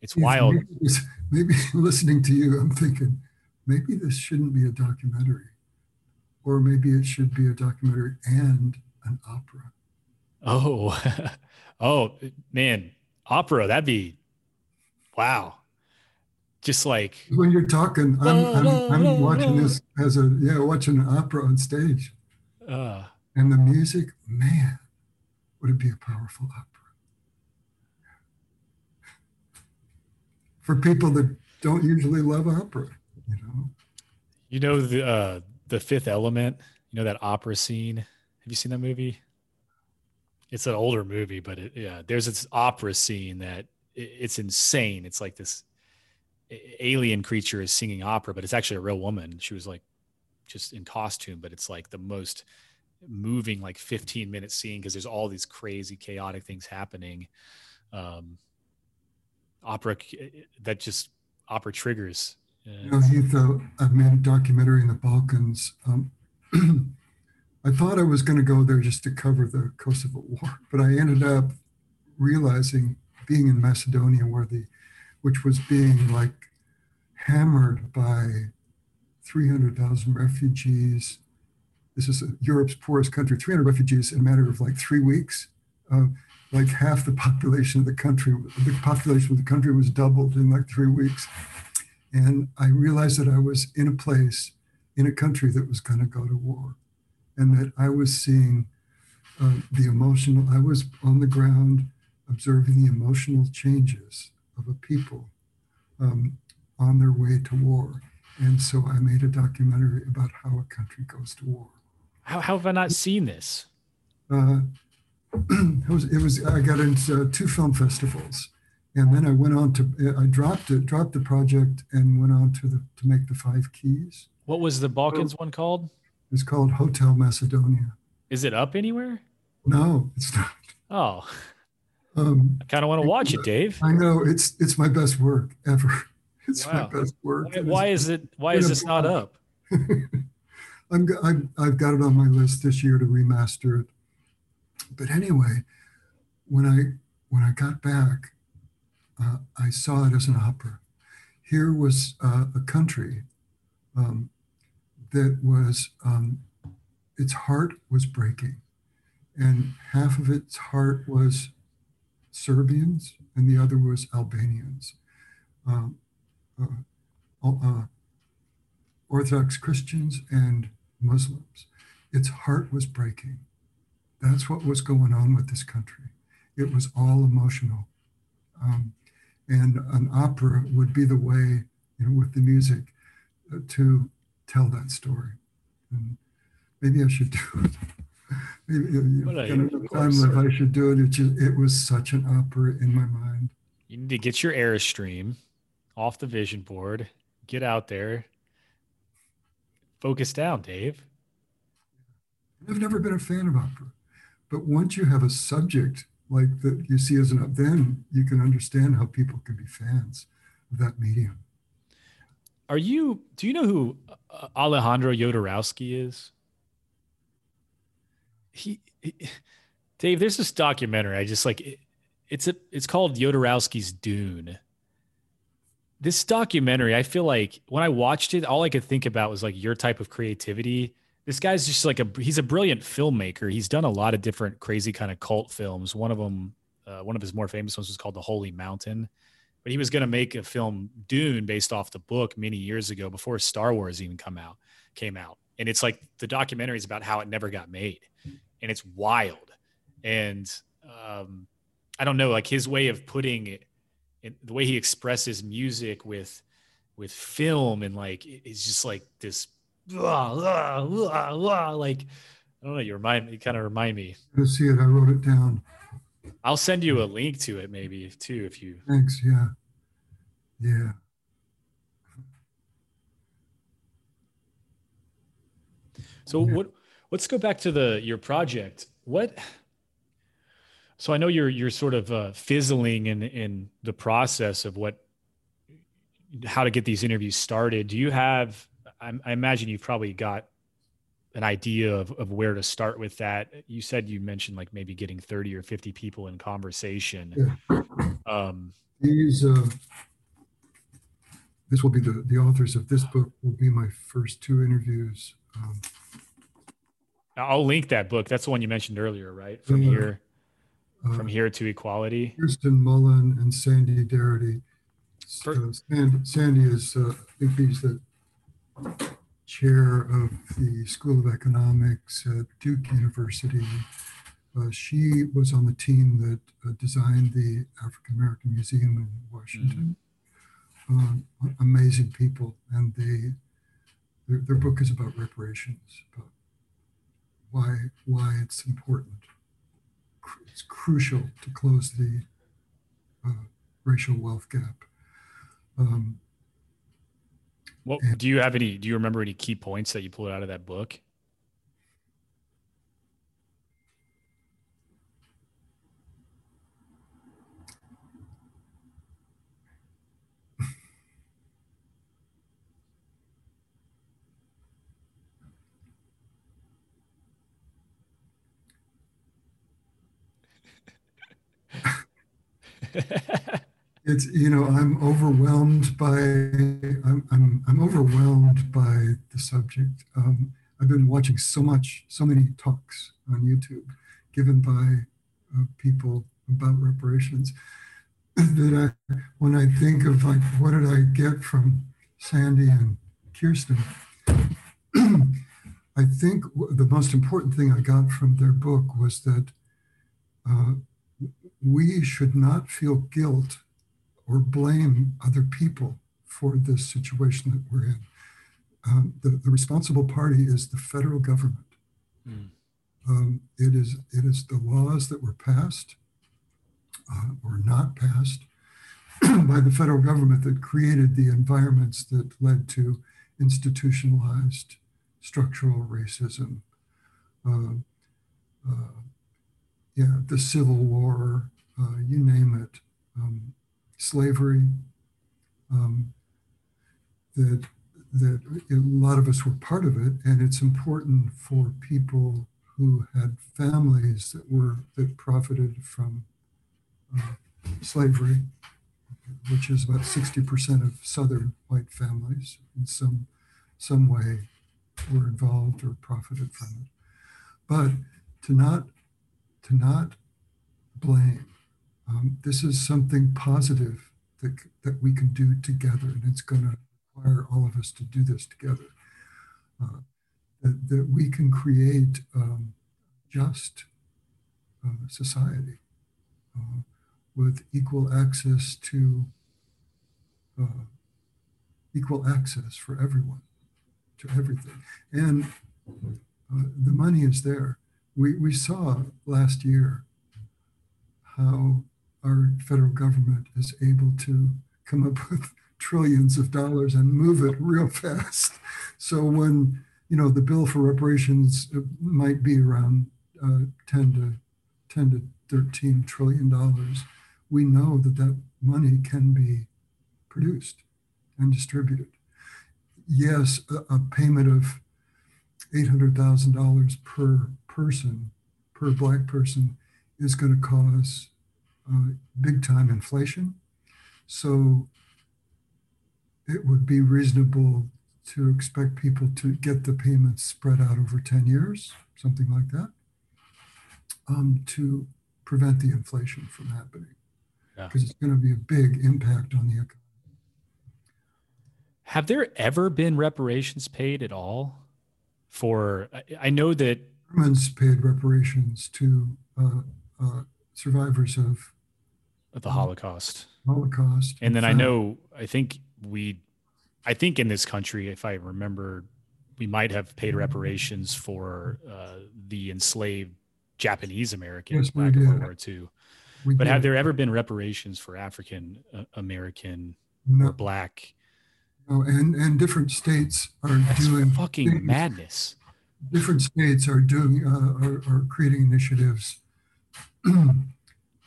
it's wild. Maybe, maybe listening to you, I'm thinking, maybe this shouldn't be a documentary, or maybe it should be a documentary and an opera. Oh, oh man, opera, that'd be, wow. Just like. When you're talking, I'm, I'm, I'm watching this as a, yeah, watching an opera on stage. Uh, and the music, man, would it be a powerful opera. For people that don't usually love opera, you know, you know the uh, the Fifth Element, you know that opera scene. Have you seen that movie? It's an older movie, but it, yeah, there's this opera scene that it, it's insane. It's like this alien creature is singing opera, but it's actually a real woman. She was like just in costume, but it's like the most moving like fifteen minute scene because there's all these crazy chaotic things happening. Um, Opera that just opera triggers. Yeah. You know, Heath, uh, I made a documentary in the Balkans. Um, I thought I was going to go there just to cover the Kosovo War, but I ended up realizing being in Macedonia, where the, which was being like hammered by three hundred thousand refugees. This is Europe's poorest country. three hundred refugees in a matter of like three weeks. Uh, like half the population of the country, the population of the country was doubled in like three weeks. And I realized that I was in a place, in a country that was going to go to war, and that I was seeing uh, the emotional, I was on the ground observing the emotional changes of a people um, on their way to war. And so I made a documentary about how a country goes to war. How, how have I not seen this? Uh, it was, it was, I got into uh, two film festivals, and then I went on to, I dropped it, dropped the project and went on to the, to make the Five Keys. What was the Balkans one called? It's called Hotel Macedonia. Is it up anywhere? No, it's not. Oh, um, I kind of want to watch it, Dave. I know it's, it's my best work ever. It's wow. my best work. Why, why is it, why is this not up? I'm, I'm, I've got it on my list this year to remaster it. But anyway, when I, when I got back, uh, I saw it as an opera. Here was uh, a country um, that was, um, its heart was breaking. And half of its heart was Serbians and the other was Albanians. Um, uh, uh, Orthodox Christians and Muslims. Its heart was breaking. That's what was going on with this country. It was all emotional. Um, and an opera would be the way, you know, with the music uh, to tell that story. And maybe I should do it. Maybe, you know, I, kind of time left, I should do it. It, just, it was such an opera in my mind. You need to get your Airstream off the vision board, get out there, focus down, Dave. I've never been a fan of opera. But once you have a subject like that you see as an, then you can understand how people can be fans of that medium. Are you, do you know who Alejandro Jodorowsky is? He, he Dave, there's this documentary. I just like, it, it's a, it's called Jodorowsky's Dune. This documentary, I feel like when I watched it, all I could think about was like your type of creativity. This guy's just like a, he's a brilliant filmmaker. He's done a lot of different crazy kind of cult films. One of them, uh, one of his more famous ones was called The Holy Mountain, but he was going to make a film Dune based off the book many years ago before Star Wars even come out, came out. And it's like the documentary is about how it never got made and it's wild. And um, I don't know, like his way of putting it, and the way he expresses music with, with film and like, it's just like this, La, la, la, la. Like, I don't know, you remind me, you kind of remind me. I see it. I wrote it down. I'll send you a link to it maybe too if you. Thanks. Yeah. Yeah. So yeah. what let's go back to the your project. What so I know you're you're sort of uh, fizzling in in the process of what how to get these interviews started. Do you have I imagine you've probably got an idea of, of where to start with that. You said you mentioned like maybe getting thirty or fifty people in conversation. Yeah. Um, These, uh, this will be the, the authors of this book will be my first two interviews. Um, I'll link that book. That's the one you mentioned earlier, right? From uh, here, uh, from here to equality. Kirsten Mullen and Sandy Darity. For- uh, Sandy, Sandy is, uh, I think he's the chair of the School of Economics at Duke University. Uh, she was on the team that uh, designed the African American Museum in Washington. Mm-hmm. uh, amazing people, and they their, their book is about reparations, about why why it's important. It's crucial to close the uh, racial wealth gap. Um, Well, do you have any, do you remember any key points that you pulled out of that book? It's, you know, I'm overwhelmed by, I'm, I'm, I'm overwhelmed by the subject. Um, I've been watching so much, so many talks on YouTube given by uh, people about reparations that I, when I think of like, what did I get from Sandy and Kirsten? I think the most important thing I got from their book was that uh, we should not feel guilt or blame other people for this situation that we're in. Um, the, the responsible party is the federal government. Mm. Um, it is it is the laws that were passed uh, or not passed by the federal government that created the environments that led to institutionalized structural racism. Uh, uh, yeah, the Civil War, uh, you name it, um, slavery. Um, that that a lot of us were part of it, and it's important for people who had families that were that profited from uh, slavery, which is about sixty percent of Southern white families in some some way were involved or profited from it. But to not to not blame, um, this is something positive that that we can do together, and it's going to require all of us to do this together. Uh, that, that we can create um, just uh, society uh, with equal access to uh, equal access for everyone to everything, and uh, the money is there. We we saw last year how our federal government is able to come up with trillions of dollars and move it real fast. So when, you know, the bill for reparations might be around uh, ten to thirteen trillion dollars, we know that that money can be produced and distributed. Yes, a, a payment of eight hundred thousand dollars per person, per black person, is going to cause Uh, big time inflation. So it would be reasonable to expect people to get the payments spread out over ten years, something like that, um, to prevent the inflation from happening. Because yeah. It's going to be a big impact on the economy. Have there ever been reparations paid at all? For, I know that Germans paid reparations to uh, uh, survivors of the Holocaust. Holocaust. And then I know, I think we, I think in this country, if I remember, we might have paid reparations for uh, the enslaved Japanese Americans back in World War Two. But have there ever been reparations for African uh, American or Black? No, and and different states are doing fucking madness. Different states are doing uh, are, are creating initiatives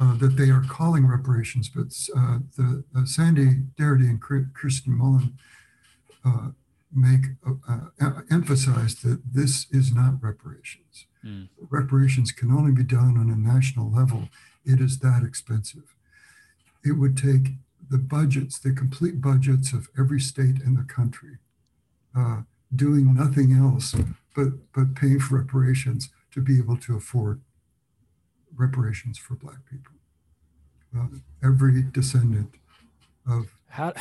Uh, that they are calling reparations, but uh, the uh, Sandy Darity and Kirsten Mullen uh, make uh, uh, emphasize that this is not reparations. Mm. Reparations can only be done on a national level. It is that expensive. It would take the budgets, the complete budgets of every state in the country, uh, doing nothing else but but paying for reparations to be able to afford reparations for Black people, uh, every descendant of. How,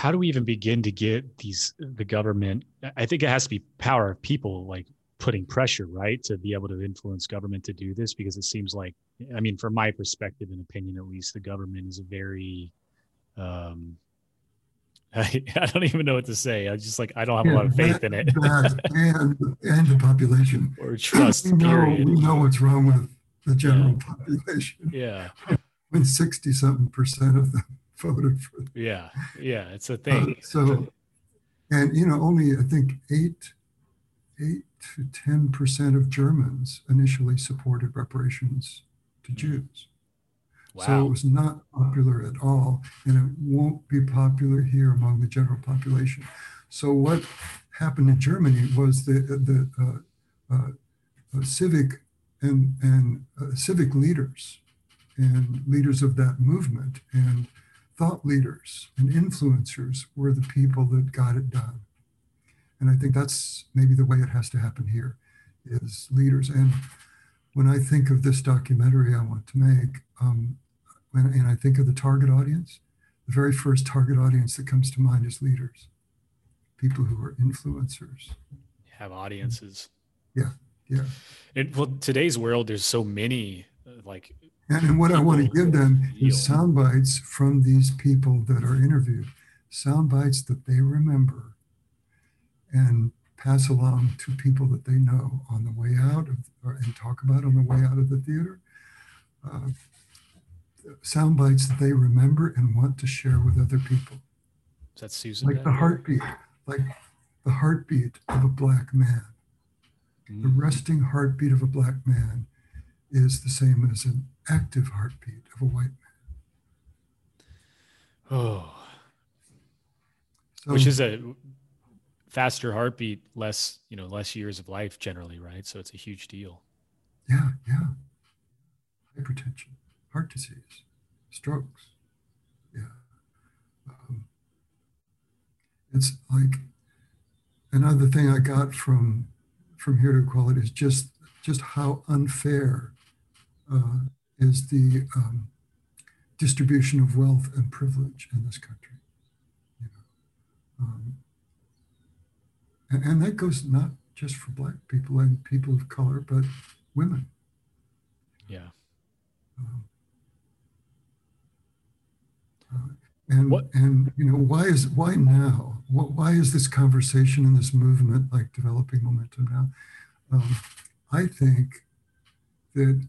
how do we even begin to get these, the government? I think it has to be power of people, like putting pressure, right? To be able to influence government to do this, because it seems like, I mean, from my perspective and opinion, at least, the government is very, um, I, I don't even know what to say. I just like, I don't have yeah, a lot of faith that, in it. that, and, and the population. Or trust, we know, period. We know what's wrong with the general yeah. population. Yeah. When sixty something percent of them voted for them. Yeah, yeah, it's a thing. Uh, so, and you know, only I think eight, eight to ten percent of Germans initially supported reparations to Jews. Wow. So it was not popular at all, and it won't be popular here among the general population. So what happened in Germany was the the uh, uh, uh, civic and and uh, civic leaders and leaders of that movement and thought leaders and influencers were the people that got it done. And I think that's maybe the way it has to happen here, is leaders. And when I think of this documentary I want to make, um, And, and I think of the target audience, the very first target audience that comes to mind is leaders, people who are influencers. Have audiences. Yeah, yeah. And well, today's world, there's so many uh, like. And, and what I want to give them feel. is sound bites from these people that are interviewed, sound bites that they remember, and pass along to people that they know on the way out of, or, and talk about on the way out of the theater. Uh, sound bites that they remember and want to share with other people. That's Susan. Like the heartbeat, like the heartbeat of a black man. Mm-hmm. The resting heartbeat of a black man is the same as an active heartbeat of a white man. Oh. So, which is a faster heartbeat, less, you know, less years of life generally, right? So it's a huge deal. Yeah, yeah. Hypertension, heart disease, strokes. Yeah. Um, it's like another thing I got from from Here to Equality is just just how unfair uh, is the um, distribution of wealth and privilege in this country. You know? um, and, and that goes not just for Black people and people of color, but women. Yeah. Um, uh, and what? and you know, why is why now? What, why is this conversation and this movement like developing momentum now? Um, I think that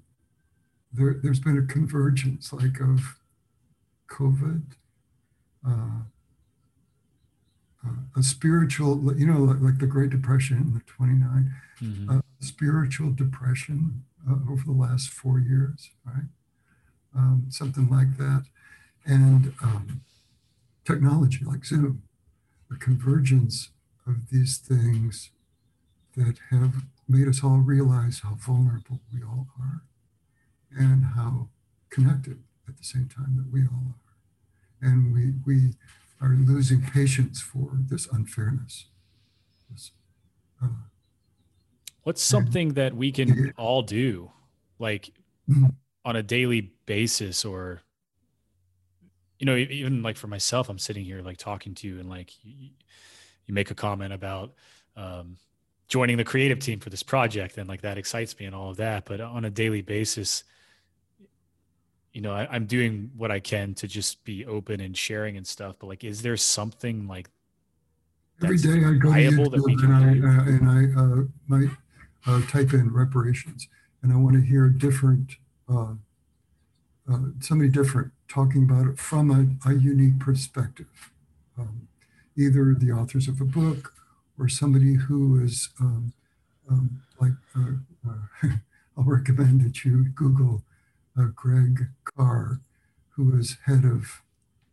there, there's been a convergence like of COVID, uh, uh, a spiritual, you know, like, like the Great Depression in the twenty-nine, mm-hmm. uh, spiritual depression uh, over the last four years, right? Um, something like that. And um, technology like Zoom, a convergence of these things that have made us all realize how vulnerable we all are and how connected at the same time that we all are. And we, we are losing patience for this unfairness. This, uh, What's something and, that we can yeah. all do, like mm-hmm. on a daily basis, or, you know, even like for myself, I'm sitting here like talking to you and like you, you make a comment about, um, joining the creative team for this project, and like that excites me and all of that. But on a daily basis, you know, I, I'm doing what I can to just be open and sharing and stuff. But like, is there something like every day I go to YouTube and I, uh, and I uh, might uh, type in reparations, and I want to hear different uh, uh, somebody different talking about it from a, a unique perspective, um, either the authors of a book, or somebody who is um, um, like, uh, uh, I'll recommend that you Google uh, Greg Carr, who is head of,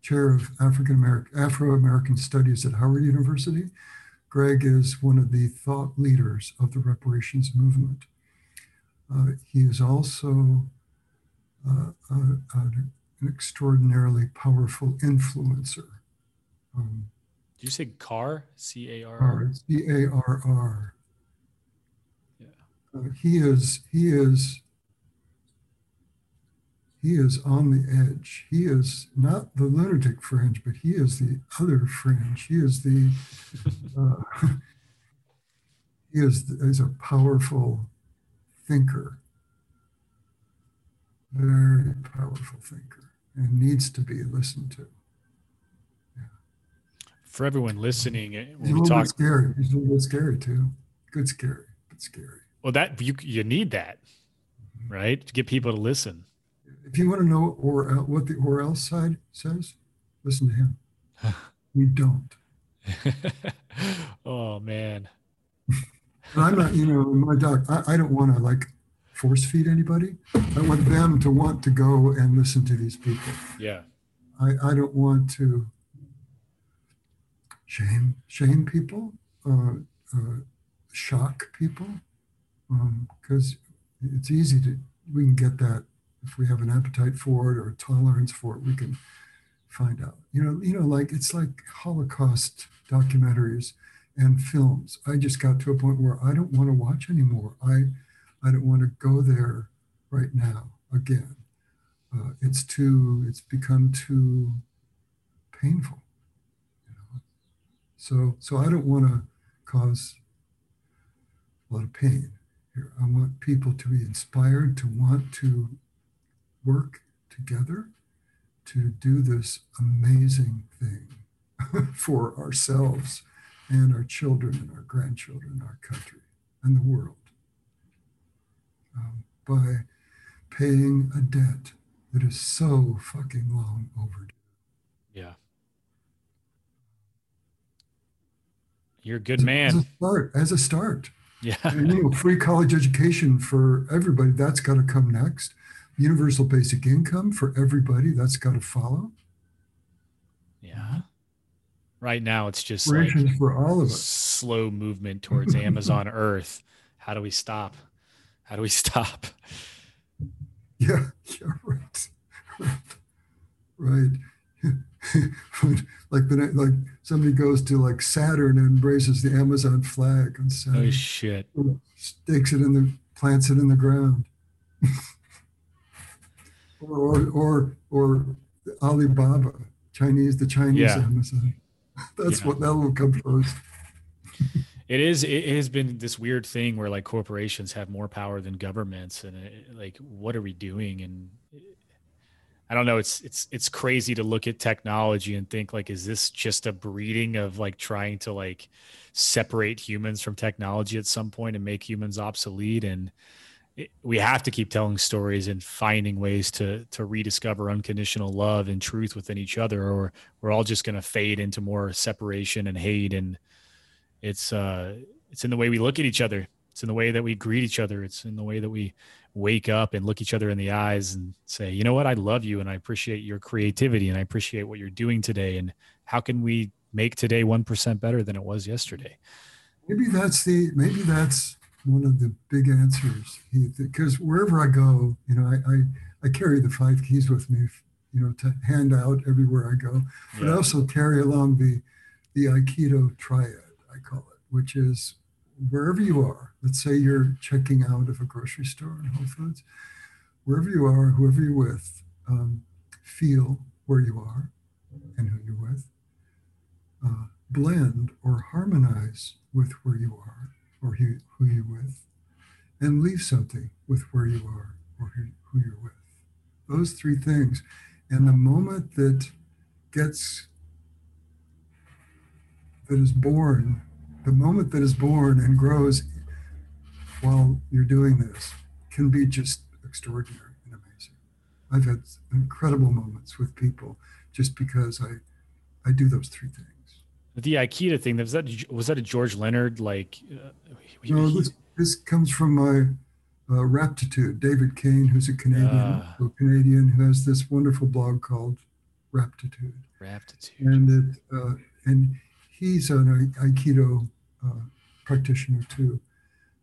chair of African American, Afro-American Studies at Howard University. Greg is one of the thought leaders of the reparations movement. Uh, he is also uh, a, a, an extraordinarily powerful influencer. Um, Did you say Carr? C A R R? C A R R. Yeah. Uh, he is, he is, he is on the edge. He is not the lunatic fringe, but he is the other fringe. He is the, uh, he is, is a powerful thinker. Very powerful thinker, and needs to be listened to. For everyone listening, when we talk, scary. It's a little bit scary too. Good, scary, but scary. Well, that you you need that, right? To get people to listen. If you want to know or uh, what the or else side says, listen to him. We don't. Oh man. I'm not. You know, my doc. I, I don't want to like force feed anybody. I want them to want to go and listen to these people. Yeah. I I don't want to. Shame, shame people, uh, uh, shock people, because um, it's easy to, we can get that if we have an appetite for it or a tolerance for it, we can find out. You know, you know, like it's like Holocaust documentaries and films. I just got to a point where I don't want to watch anymore. I, I don't want to go there right now again. Uh, it's too, it's become too painful. So, so I don't want to cause a lot of pain here. I want people to be inspired, to want to work together, to do this amazing thing for ourselves and our children and our grandchildren, our country and the world, um, by paying a debt that is so fucking long overdue. Yeah. You're a good as, man. As a start. As a start. Yeah. And, you know, free college education for everybody, that's got to come next. Universal basic income for everybody, that's got to follow. Yeah. Right now, it's just like for all of us. Slow movement towards Amazon Earth. How do we stop? How do we stop? Yeah, yeah, right, right. like the like somebody goes to like Saturn and embraces the Amazon flag on Saturn. Oh shit! Stakes it in the, plants it in the ground. or, or or or Alibaba, Chinese, the Chinese yeah. Amazon. That's yeah. what that will come first. It is. It has been this weird thing where like corporations have more power than governments, and it, like, what are we doing? And I don't know. It's it's it's crazy to look at technology and think like, is this just a breeding of like trying to like separate humans from technology at some point and make humans obsolete? And it, we have to keep telling stories and finding ways to to rediscover unconditional love and truth within each other, or we're all just going to fade into more separation and hate. And It's uh, it's in the way we look at each other. It's in the way that we greet each other. It's in the way that we wake up and look each other in the eyes and say, you know what, I love you, and I appreciate your creativity, and I appreciate what you're doing today. And how can we make today one percent better than it was yesterday? Maybe that's the maybe that's one of the big answers, Heath. Because wherever I go, you know, I, I I carry the five keys with me, you know, to hand out everywhere I go. But yeah. I also carry along the the Aikido triad, I call it, which is wherever you are, let's say you're checking out of a grocery store and Whole Foods, wherever you are, whoever you're with, um, feel where you are and who you're with, uh, blend or harmonize with where you are or who, who you're with, and leave something with where you are or who, who you're with. Those three things. And the moment that gets that is born, the moment that is born and grows while you're doing this can be just extraordinary and amazing. I've had incredible moments with people just because I, I do those three things. The Aikido thing, was that, was that a George Leonard, like? Uh, he, no, this, this comes from my uh, Raptitude, David Kane, who's a Canadian, uh, a Canadian who has this wonderful blog called Raptitude. Raptitude. And it, uh, and he's an Aikido uh, practitioner too,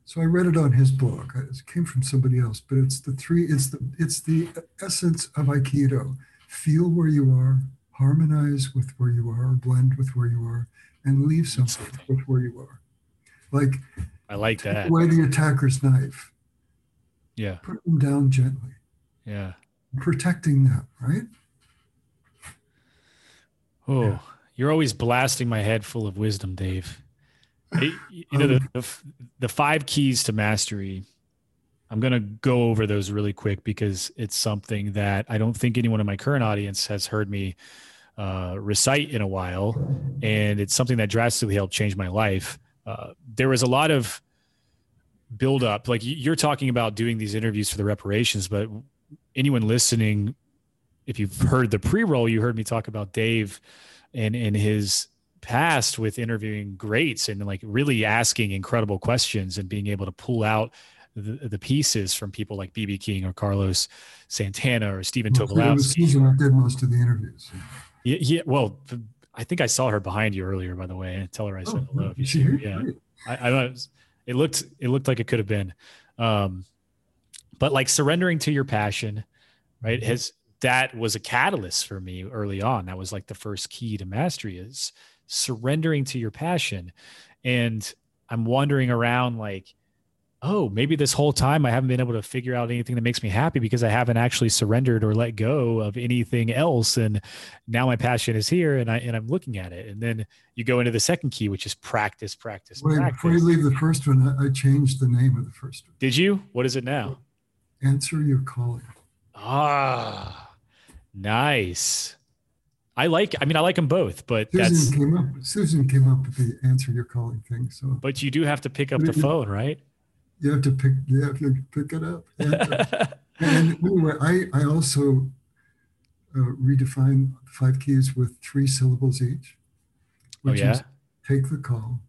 so I read it on his blog. It came from somebody else, but it's the three. It's the it's the essence of Aikido. Feel where you are, harmonize with where you are, blend with where you are, and leave something with where you are. Like I like take that. Away the attacker's knife. Yeah. Put them down gently. Yeah. Protecting them, right? Oh. Yeah. You're always blasting my head full of wisdom, Dave. You know, the, the, the five keys to mastery, I'm going to go over those really quick because it's something that I don't think anyone in my current audience has heard me uh, recite in a while. And it's something that drastically helped change my life. Uh, there was a lot of buildup. Like you're talking about doing these interviews for the reparations, but anyone listening, if you've heard the pre-roll, you heard me talk about Dave and in his past with interviewing greats and like really asking incredible questions and being able to pull out the, the pieces from people like B B. King or Carlos Santana or Stephen Tobolowsky. Well, I did most of the interviews. Yeah, yeah, well, I think I saw her behind you earlier, by the way. Tell her I said oh, hello if you see her. Yeah, I, I don't know. It looked, it looked like it could have been. Um, but like surrendering to your passion, right, has... that was a catalyst for me early on. That was like the first key to mastery is surrendering to your passion. And I'm wandering around like, oh, maybe this whole time I haven't been able to figure out anything that makes me happy because I haven't actually surrendered or let go of anything else. And now my passion is here and I, and I'm looking at it. And then you go into the second key, which is practice, practice, Wait, practice. Before you leave the first one, I changed the name of the first one. Did you? What is it now? Answer your calling. Ah. Nice. I like, I mean, I like them both, but Susan that's... Came up, Susan came up with the answer you're calling thing, so... But you do have to pick up the you, phone, right? You have to pick, you have to pick it up. And, and anyway, I, I also uh, redefine the five keys with three syllables each. Which oh, yeah? is take the call,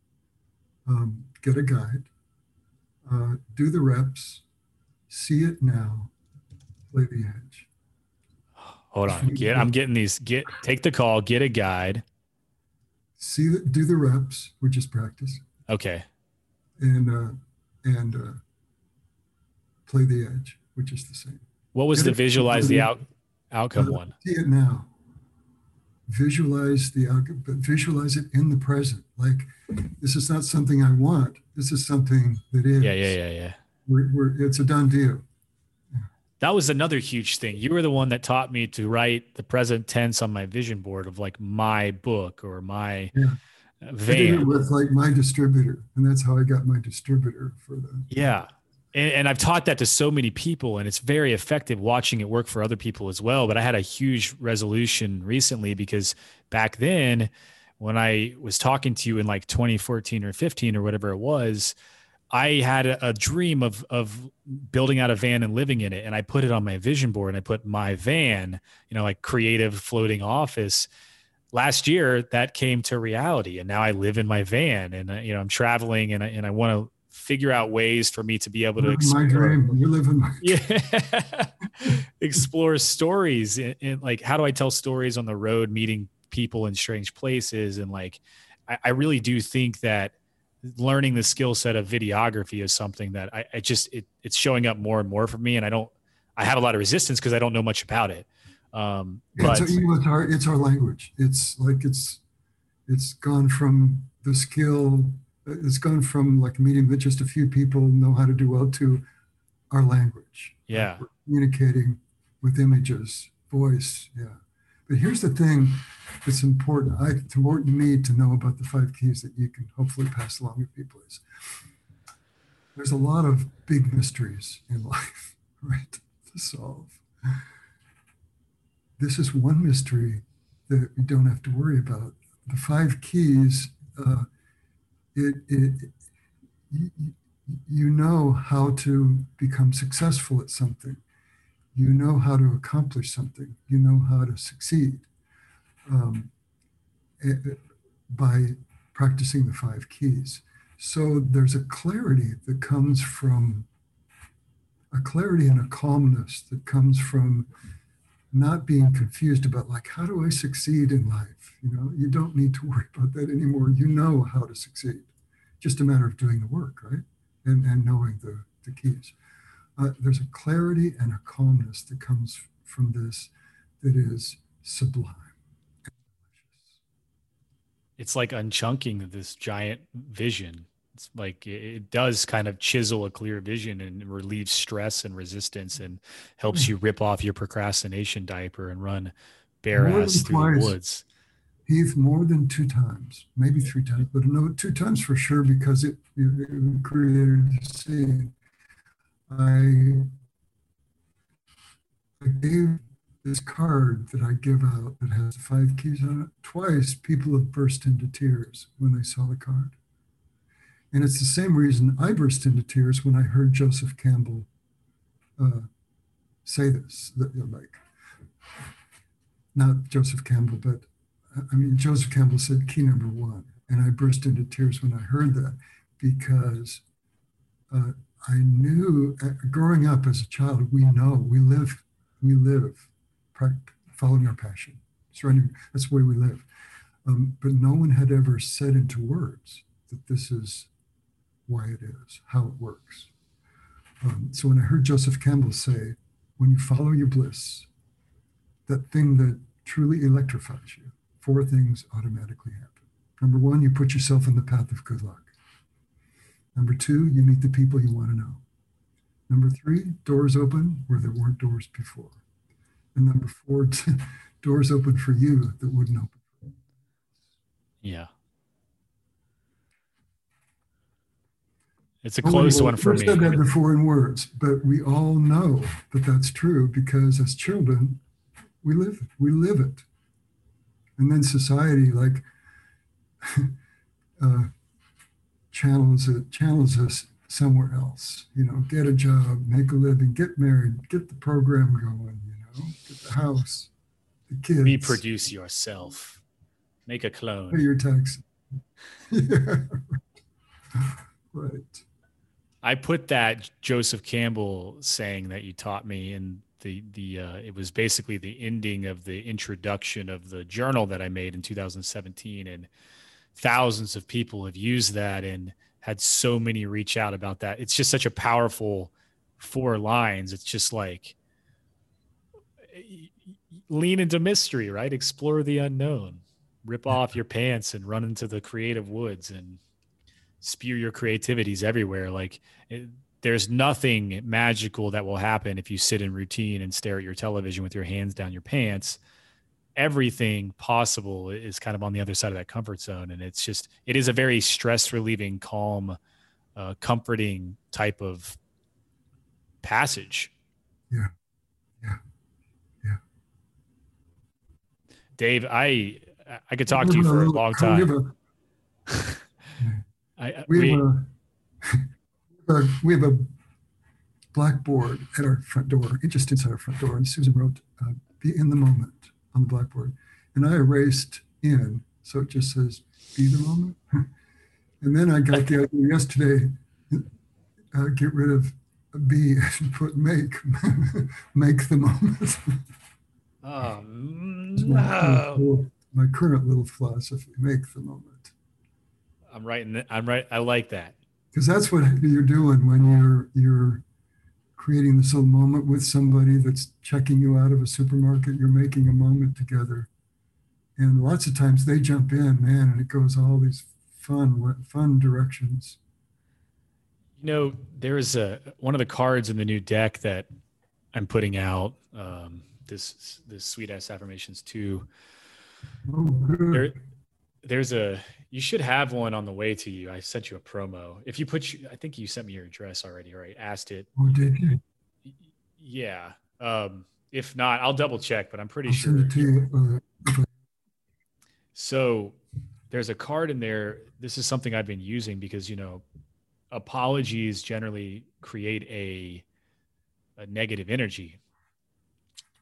um, get a guide, uh, do the reps, see it now, play the edge. Hold on. Get, I'm getting these. Get take the call. Get a guide. See the, do the reps, which is practice. Okay. And uh, and uh, play the edge, which is the same. What was get the it, visualize the out, outcome uh, one? See it now. Visualize the outcome, but visualize it in the present. Like this is not something I want. This is something that is. Yeah, yeah, yeah, yeah. We're, we're, it's a done deal. That was another huge thing. You were the one that taught me to write the present tense on my vision board of like my book or my yeah. van. I did it with like my distributor, and that's how I got my distributor for the yeah. And, and I've taught that to so many people, and it's very effective watching it work for other people as well. But I had a huge resolution recently because back then, when I was talking to you in like twenty fourteen or fifteen or whatever it was, I had a, a dream of of building out a van and living in it. And I put it on my vision board, and I put my van, you know, like creative floating office. Last year that came to reality, and now I live in my van, and I, you know, I'm traveling, and I, and I want to figure out ways for me to be able to explore. My dream. You live in my dream. Yeah. Explore stories. And, and like, how do I tell stories on the road, meeting people in strange places? And like, I, I really do think that learning the skill set of videography is something that I, I just, it, it's showing up more and more for me. And I don't, I have a lot of resistance because I don't know much about it. Um, but it's, it's, our, it's our language. It's like, it's, it's gone from the skill, it's gone from like a medium that just a few people know how to do well to our language. Yeah. Like we're communicating with images, voice. Yeah. But here's the thing that's important, I, it's important to me to know about the five keys that you can hopefully pass along to people is there's a lot of big mysteries in life, right, to solve. This is one mystery that we don't have to worry about. The five keys, uh, it, it, you, you know how to become successful at something. You know how to accomplish something. You know how to succeed um, it, it, by practicing the five keys. So there's a clarity that comes from, a clarity and a calmness that comes from not being confused about like, how do I succeed in life? You know, you don't need to worry about that anymore. You know how to succeed. Just a matter of doing the work, right? And, and knowing the, the keys. Uh, there's a clarity and a calmness that comes from this that is sublime. It's like unchunking this giant vision. It's like it does kind of chisel a clear vision and relieves stress and resistance and helps you rip off your procrastination diaper and run bare more ass through twice, the woods. Heath, more than two times, maybe three times, but no, two times for sure because it, it created a scene. I, I gave this card that I give out that has the five keys on it. Twice people have burst into tears when they saw the card. And it's the same reason I burst into tears when I heard Joseph Campbell uh, say this. That, you know, like, not Joseph Campbell, but I mean, Joseph Campbell said key number one. And I burst into tears when I heard that because uh, I knew uh, growing up as a child, we know we live, we live, following our passion, surrendering. That's the way we live. Um, but no one had ever said into words that this is why it is, how it works. Um, so when I heard Joseph Campbell say, when you follow your bliss, that thing that truly electrifies you, four things automatically happen. Number one, you put yourself on the path of good luck. Number two, you meet the people you want to know. Number three, doors open where there weren't doors before. And number four, doors open for you that wouldn't open. Yeah. It's a closed oh, well, one for me. I've said that before in words, but we all know that that's true because as children, we live it. We live it. And then society, like, uh, channels it, channels us somewhere else. You know, get a job, make a living, get married, get the program going. You know, get the house, the kids. Reproduce yourself. Make a clone. Pay your taxes. Yeah. Right. I put that Joseph Campbell saying that you taught me in the, the uh, it was basically the ending of the introduction of the journal that I made in two thousand seventeen. And thousands of people have used that and had so many reach out about that. It's just such a powerful four lines. It's just like, lean into mystery, right? Explore the unknown, rip off your pants and run into the creative woods and spew your creativities everywhere. Like it, there's nothing magical that will happen if you sit in routine and stare at your television with your hands down your pants. Everything possible is kind of on the other side of that comfort zone. And it's just, it is a very stress relieving, calm, uh, comforting type of passage. Yeah. Yeah. Yeah. Dave, I, I could talk to you for a long time. I, we, have a, we, have a, we have a blackboard at our front door, just inside our front door, and Susan wrote, uh, be in the moment on the blackboard. And I erased in, so it just says, be the moment. And then I got the idea yesterday, uh, get rid of be and put make, make the moment. Oh, no. My current little philosophy, make the moment. I'm right. In the, I'm right. I like that. Because that's what you're doing when you're, you're creating this little moment with somebody that's checking you out of a supermarket. You're making a moment together. And lots of times they jump in, man, and it goes all these fun, fun directions. You know, there is a, one of the cards in the new deck that I'm putting out, um, this, this Sweet Ass Affirmations two. Oh, good. There, there's a, you should have one on the way to you. I sent you a promo. If you put, I think you sent me your address already, right? Asked it. Oh, did you? Yeah. Um, if not, I'll double check, but I'm pretty I'll sure. Send it to you. Okay. So there's a card in there. This is something I've been using because, you know, apologies generally create a, a negative energy.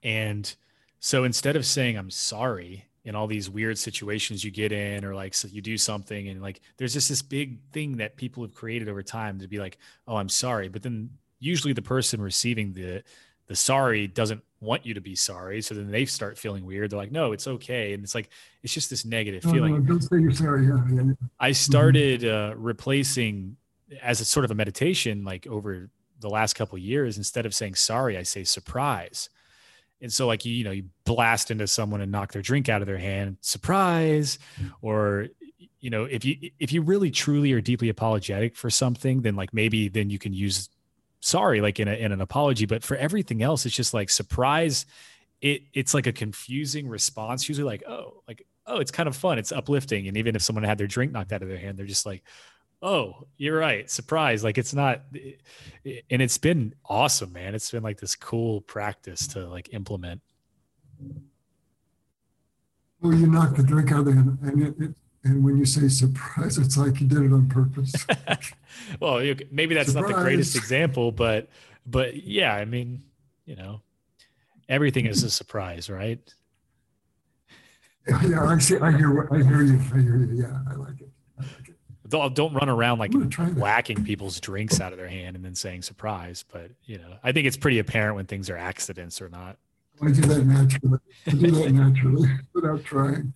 And so instead of saying, I'm sorry, in all these weird situations you get in, or like, so you do something and like, there's just this big thing that people have created over time to be like, oh, I'm sorry. But then usually the person receiving the, the sorry doesn't want you to be sorry. So then they start feeling weird. They're like, no, it's okay. And it's like, it's just this negative no, feeling. No, don't say you're sorry. Yeah, yeah. I started uh, replacing as a sort of a meditation, like over the last couple of years, instead of saying sorry, I say surprise. And so like, you, you know, you blast into someone and knock their drink out of their hand, surprise. Or, you know, if you, if you really truly are deeply apologetic for something, then like, maybe then you can use sorry, like in a, in an apology, but for everything else, it's just like surprise. It it's like a confusing response. Usually like, oh, like, oh, it's kind of fun. It's uplifting. And even if someone had their drink knocked out of their hand, they're just like, oh, you're right. Surprise. Like it's not, it, it, and it's been awesome, man. It's been like this cool practice to like implement. Well, you knock the drink out of the hand, and, it, it, and when you say surprise, it's like you did it on purpose. Well, you, maybe that's surprise. Not the greatest example, but, but yeah, I mean, you know, everything is a surprise, right? Yeah, I see. I hear, I hear you. I hear you. Yeah, I like it. I like it. Don't run around like whacking people's drinks out of their hand and then saying surprise. But, you know, I think it's pretty apparent when things are accidents or not. I do that naturally. I do that naturally without trying.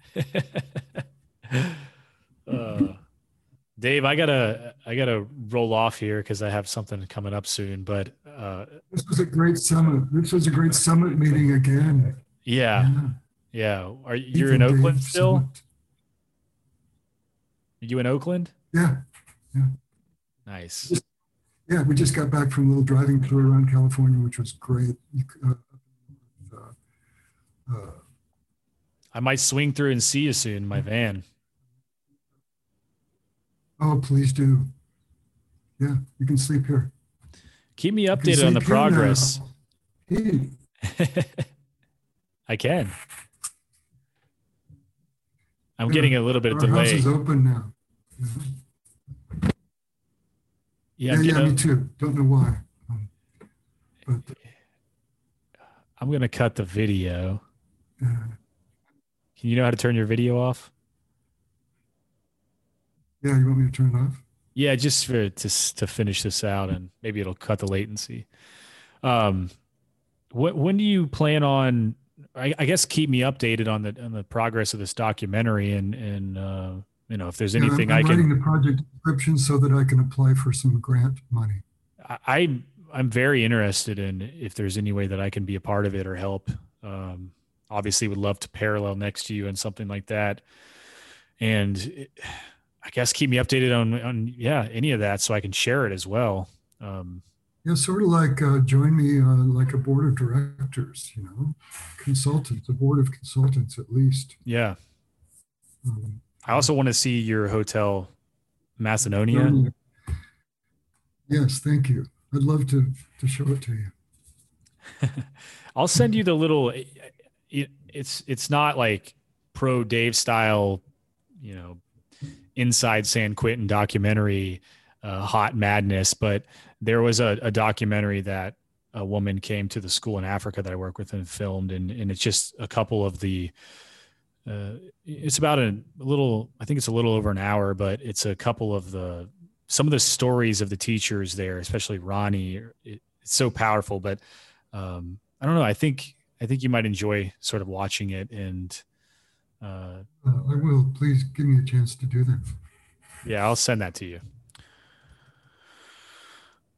uh, Dave, I gotta, I gotta roll off here because I have something coming up soon. But uh, this was a great summit. This was a great summit meeting again. Yeah, yeah. yeah. Are you're in Oakland Dave still? Summit. Are you in Oakland? Yeah, yeah. Nice. Just, yeah, we just got back from a little driving tour around California, which was great. Uh, uh, I might swing through and see you soon in my van. Oh, please do. Yeah, you can sleep here. Keep me updated on the progress. Hey. I can. I'm yeah. getting a little bit of Our delay. House is open now. Yeah, yeah, yeah, you know, me too. Don't know why. Um, but I'm gonna cut the video. Uh, Can you know how to turn your video off? Yeah, you want me to turn it off? Yeah, just for to to finish this out, and maybe it'll cut the latency. Um, what when do you plan on? I, I guess keep me updated on the on the progress of this documentary, and and uh, you know, if there's yeah, anything I'm, I'm I can. I'm writing the project description so that I can apply for some grant money. I, I I'm very interested in if there's any way that I can be a part of it or help. Um, obviously, would love to parallel next to you and something like that, and. It, I guess keep me updated on, on yeah, any of that so I can share it as well. Um, yeah, sort of like uh, join me uh, like a board of directors, you know, consultants, a board of consultants at least. Yeah. Um, I also want to see your Hotel Macedonia. Macedonia. Yes, thank you. I'd love to to show it to you. I'll send you the little. It, it's it's not like pro Dave style, you know. Inside San Quentin documentary, uh, hot madness, but there was a, a documentary that a woman came to the school in Africa that I work with and filmed. And, and it's just a couple of the, uh, it's about a, a little, I think it's a little over an hour, but it's a couple of the, some of the stories of the teachers there, especially Ronnie. It, it's so powerful, but um, I don't know. I think, I think you might enjoy sort of watching it and, Uh, uh, I will. Please give me a chance to do that. Yeah, I'll send that to you.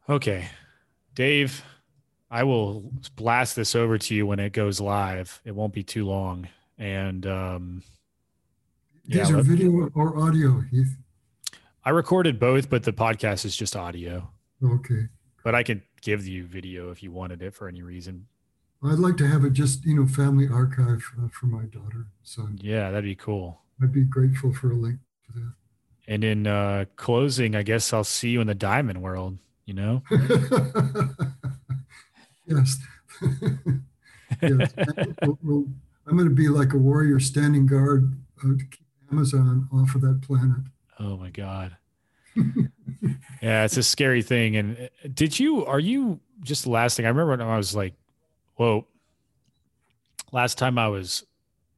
Okay, Dave, I will blast this over to you when it goes live. It won't be too long. And um, these yeah, are video or audio, Heath? I recorded both, but the podcast is just audio. Okay. But I could give you video if you wanted it for any reason. I'd like to have it just, you know, family archive uh, for my daughter. So yeah, that'd be cool. I'd be grateful for a link to that. And in uh, closing, I guess I'll see you in the Diamond World, you know? Yes. Yes. I'm going to be like a warrior standing guard uh, to keep Amazon off of that planet. Oh my God. Yeah, it's a scary thing. And did you, are you just the last thing I remember when I was like, whoa, last time I was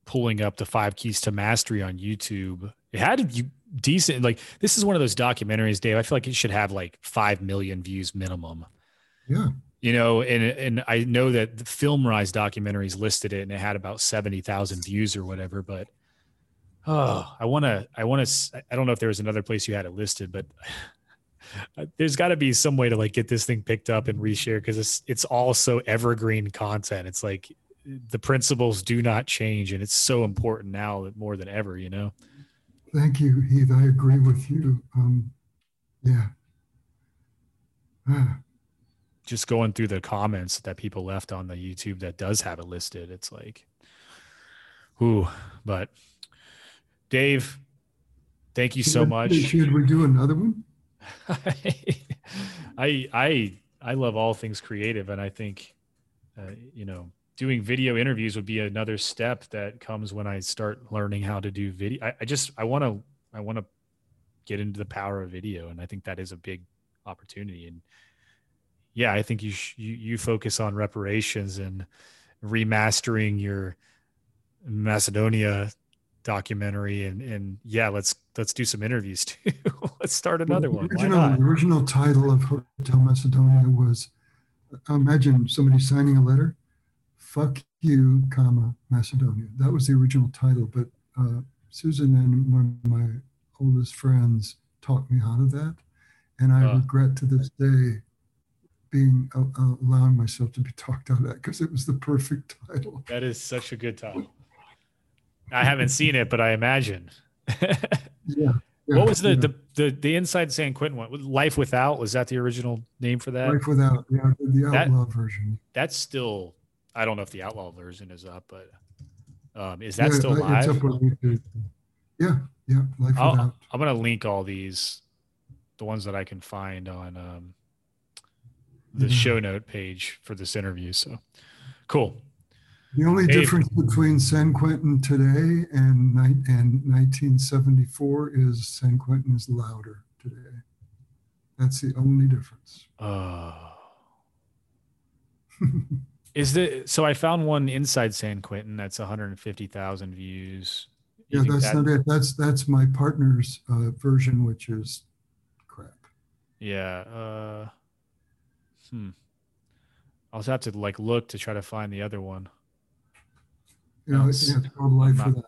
pulling up the Five Keys to Mastery on YouTube, it had you decent, like this is one of those documentaries, Dave. I feel like it should have like five million views minimum. Yeah. You know, and, and I know that the FilmRise documentaries listed it and it had about seventy thousand views or whatever, but, oh, I want to, I want to, I don't know if there was another place you had it listed, but there's got to be some way to like get this thing picked up and reshare, because it's it's all so evergreen content. It's like the principles do not change, and it's so important now that more than ever, you know. Thank you, Heath. I agree with you. Um, yeah. Ah. Just going through the comments that people left on the YouTube that does have it listed, it's like, ooh. But Dave, thank you so should, much. Should we do another one? I I I love all things creative, and I think uh, you know, doing video interviews would be another step that comes when I start learning how to do video. I, I just I want to I want to get into the power of video, and I think that is a big opportunity. And yeah, I think you sh- you, you focus on reparations and remastering your Macedonia documentary, and and yeah, let's let's do some interviews too. Let's start another well, the original, one. Why not? The original title of Hotel Macedonia was, imagine somebody signing a letter, "Fuck you, comma Macedonia." That was the original title, but uh, Susan and one of my oldest friends talked me out of that, and I uh, regret to this day being uh, uh, allowing myself to be talked out of that, because it was the perfect title. That is such a good title. I haven't seen it, but I imagine. yeah, yeah. What was the, yeah. the, the, the Inside San Quentin one? Life Without? Was that the original name for that? Life Without, yeah, the Outlaw that, version. That's still, I don't know if the Outlaw version is up, but um, is that yeah, still live? It's up on YouTube. Yeah, yeah, Life I'll, Without. I'm going to link all these, the ones that I can find on um, the mm-hmm. show note page for this interview. So cool. The only Dave. difference between San Quentin today and, and nineteen seventy-four is San Quentin is louder today. That's the only difference. Oh. Is the so I found one inside San Quentin that's one hundred fifty thousand views. You yeah, that's that, not it. That's that's my partner's uh, version, which is crap. Yeah. Uh, hmm. I'll have to like look to try to find the other one. You know, it's called Life Without.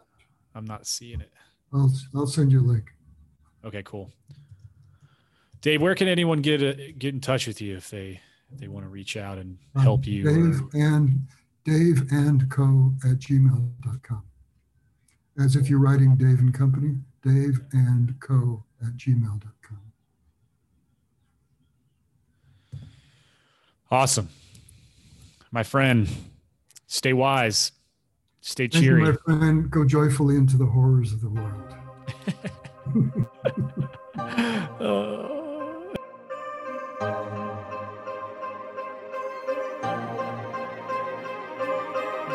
I'm not seeing it. I'll I'll send you a link. Okay, cool. Dave, where can anyone get a, get in touch with you if they if they want to reach out and help um, you? Dave or... and Dave and Co at gmail dot com. As if you're writing Dave and Company, Dave and Co at gmail dot com. Awesome. My friend, stay wise. Stay cheery. Thank you, my friend. Go joyfully into the horrors of the world. uh...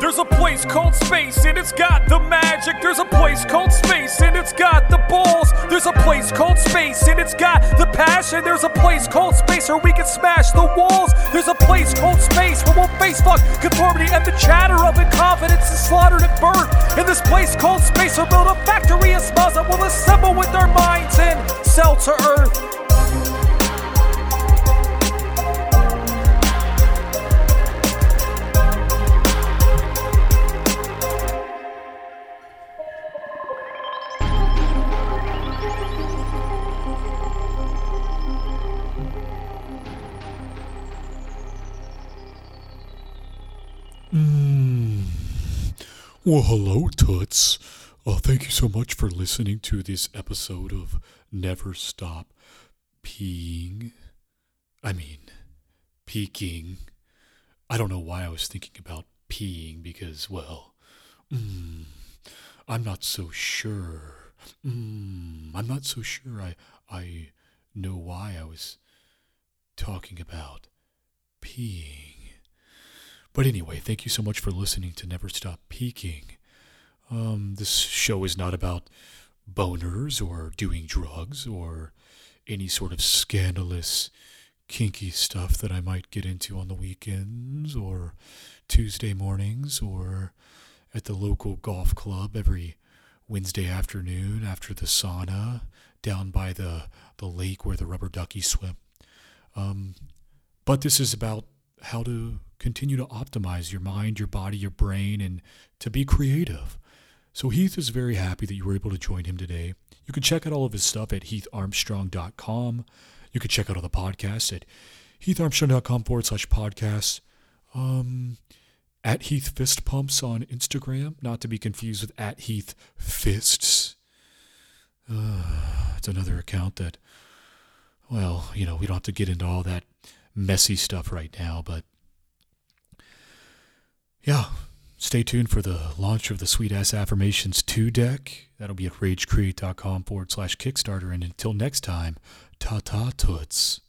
There's a place called space and it's got the magic. There's a place called space and it's got the balls. There's a place called space and it's got the passion. There's a place called space where we can smash the walls. There's a place called space where we'll face fuck conformity and the chatter of incompetence is slaughtered at birth. In this place called space we'll build a factory of smiles that will assemble with our minds and sell to earth. Well, hello, Toots. Uh, thank you so much for listening to this episode of Never Stop Peeing. I mean, peeking. I don't know why I was thinking about peeing because, well, mm, I'm not so sure. Mm, I'm not so sure I, I know why I was talking about peeing. But anyway, thank you so much for listening to Never Stop Peaking. Um, this show is not about boners or doing drugs or any sort of scandalous, kinky stuff that I might get into on the weekends or Tuesday mornings or at the local golf club every Wednesday afternoon after the sauna down by the, the lake where the rubber ducky swim. Um, but this is about how to continue to optimize your mind, your body, your brain, and to be creative. So Heath is very happy that you were able to join him today. You can check out all of his stuff at heath armstrong dot com. You can check out all the podcasts at heatharmstrong.com forward slash podcasts. Um, at Heath Fist Pumps on Instagram, not to be confused with at Heath Fists. Uh, it's another account that, well, you know, we don't have to get into all that messy stuff right now, but yeah, stay tuned for the launch of the Sweet Ass Affirmations two deck. That'll be at ragecreate.com forward slash Kickstarter. And until next time, ta-ta toots.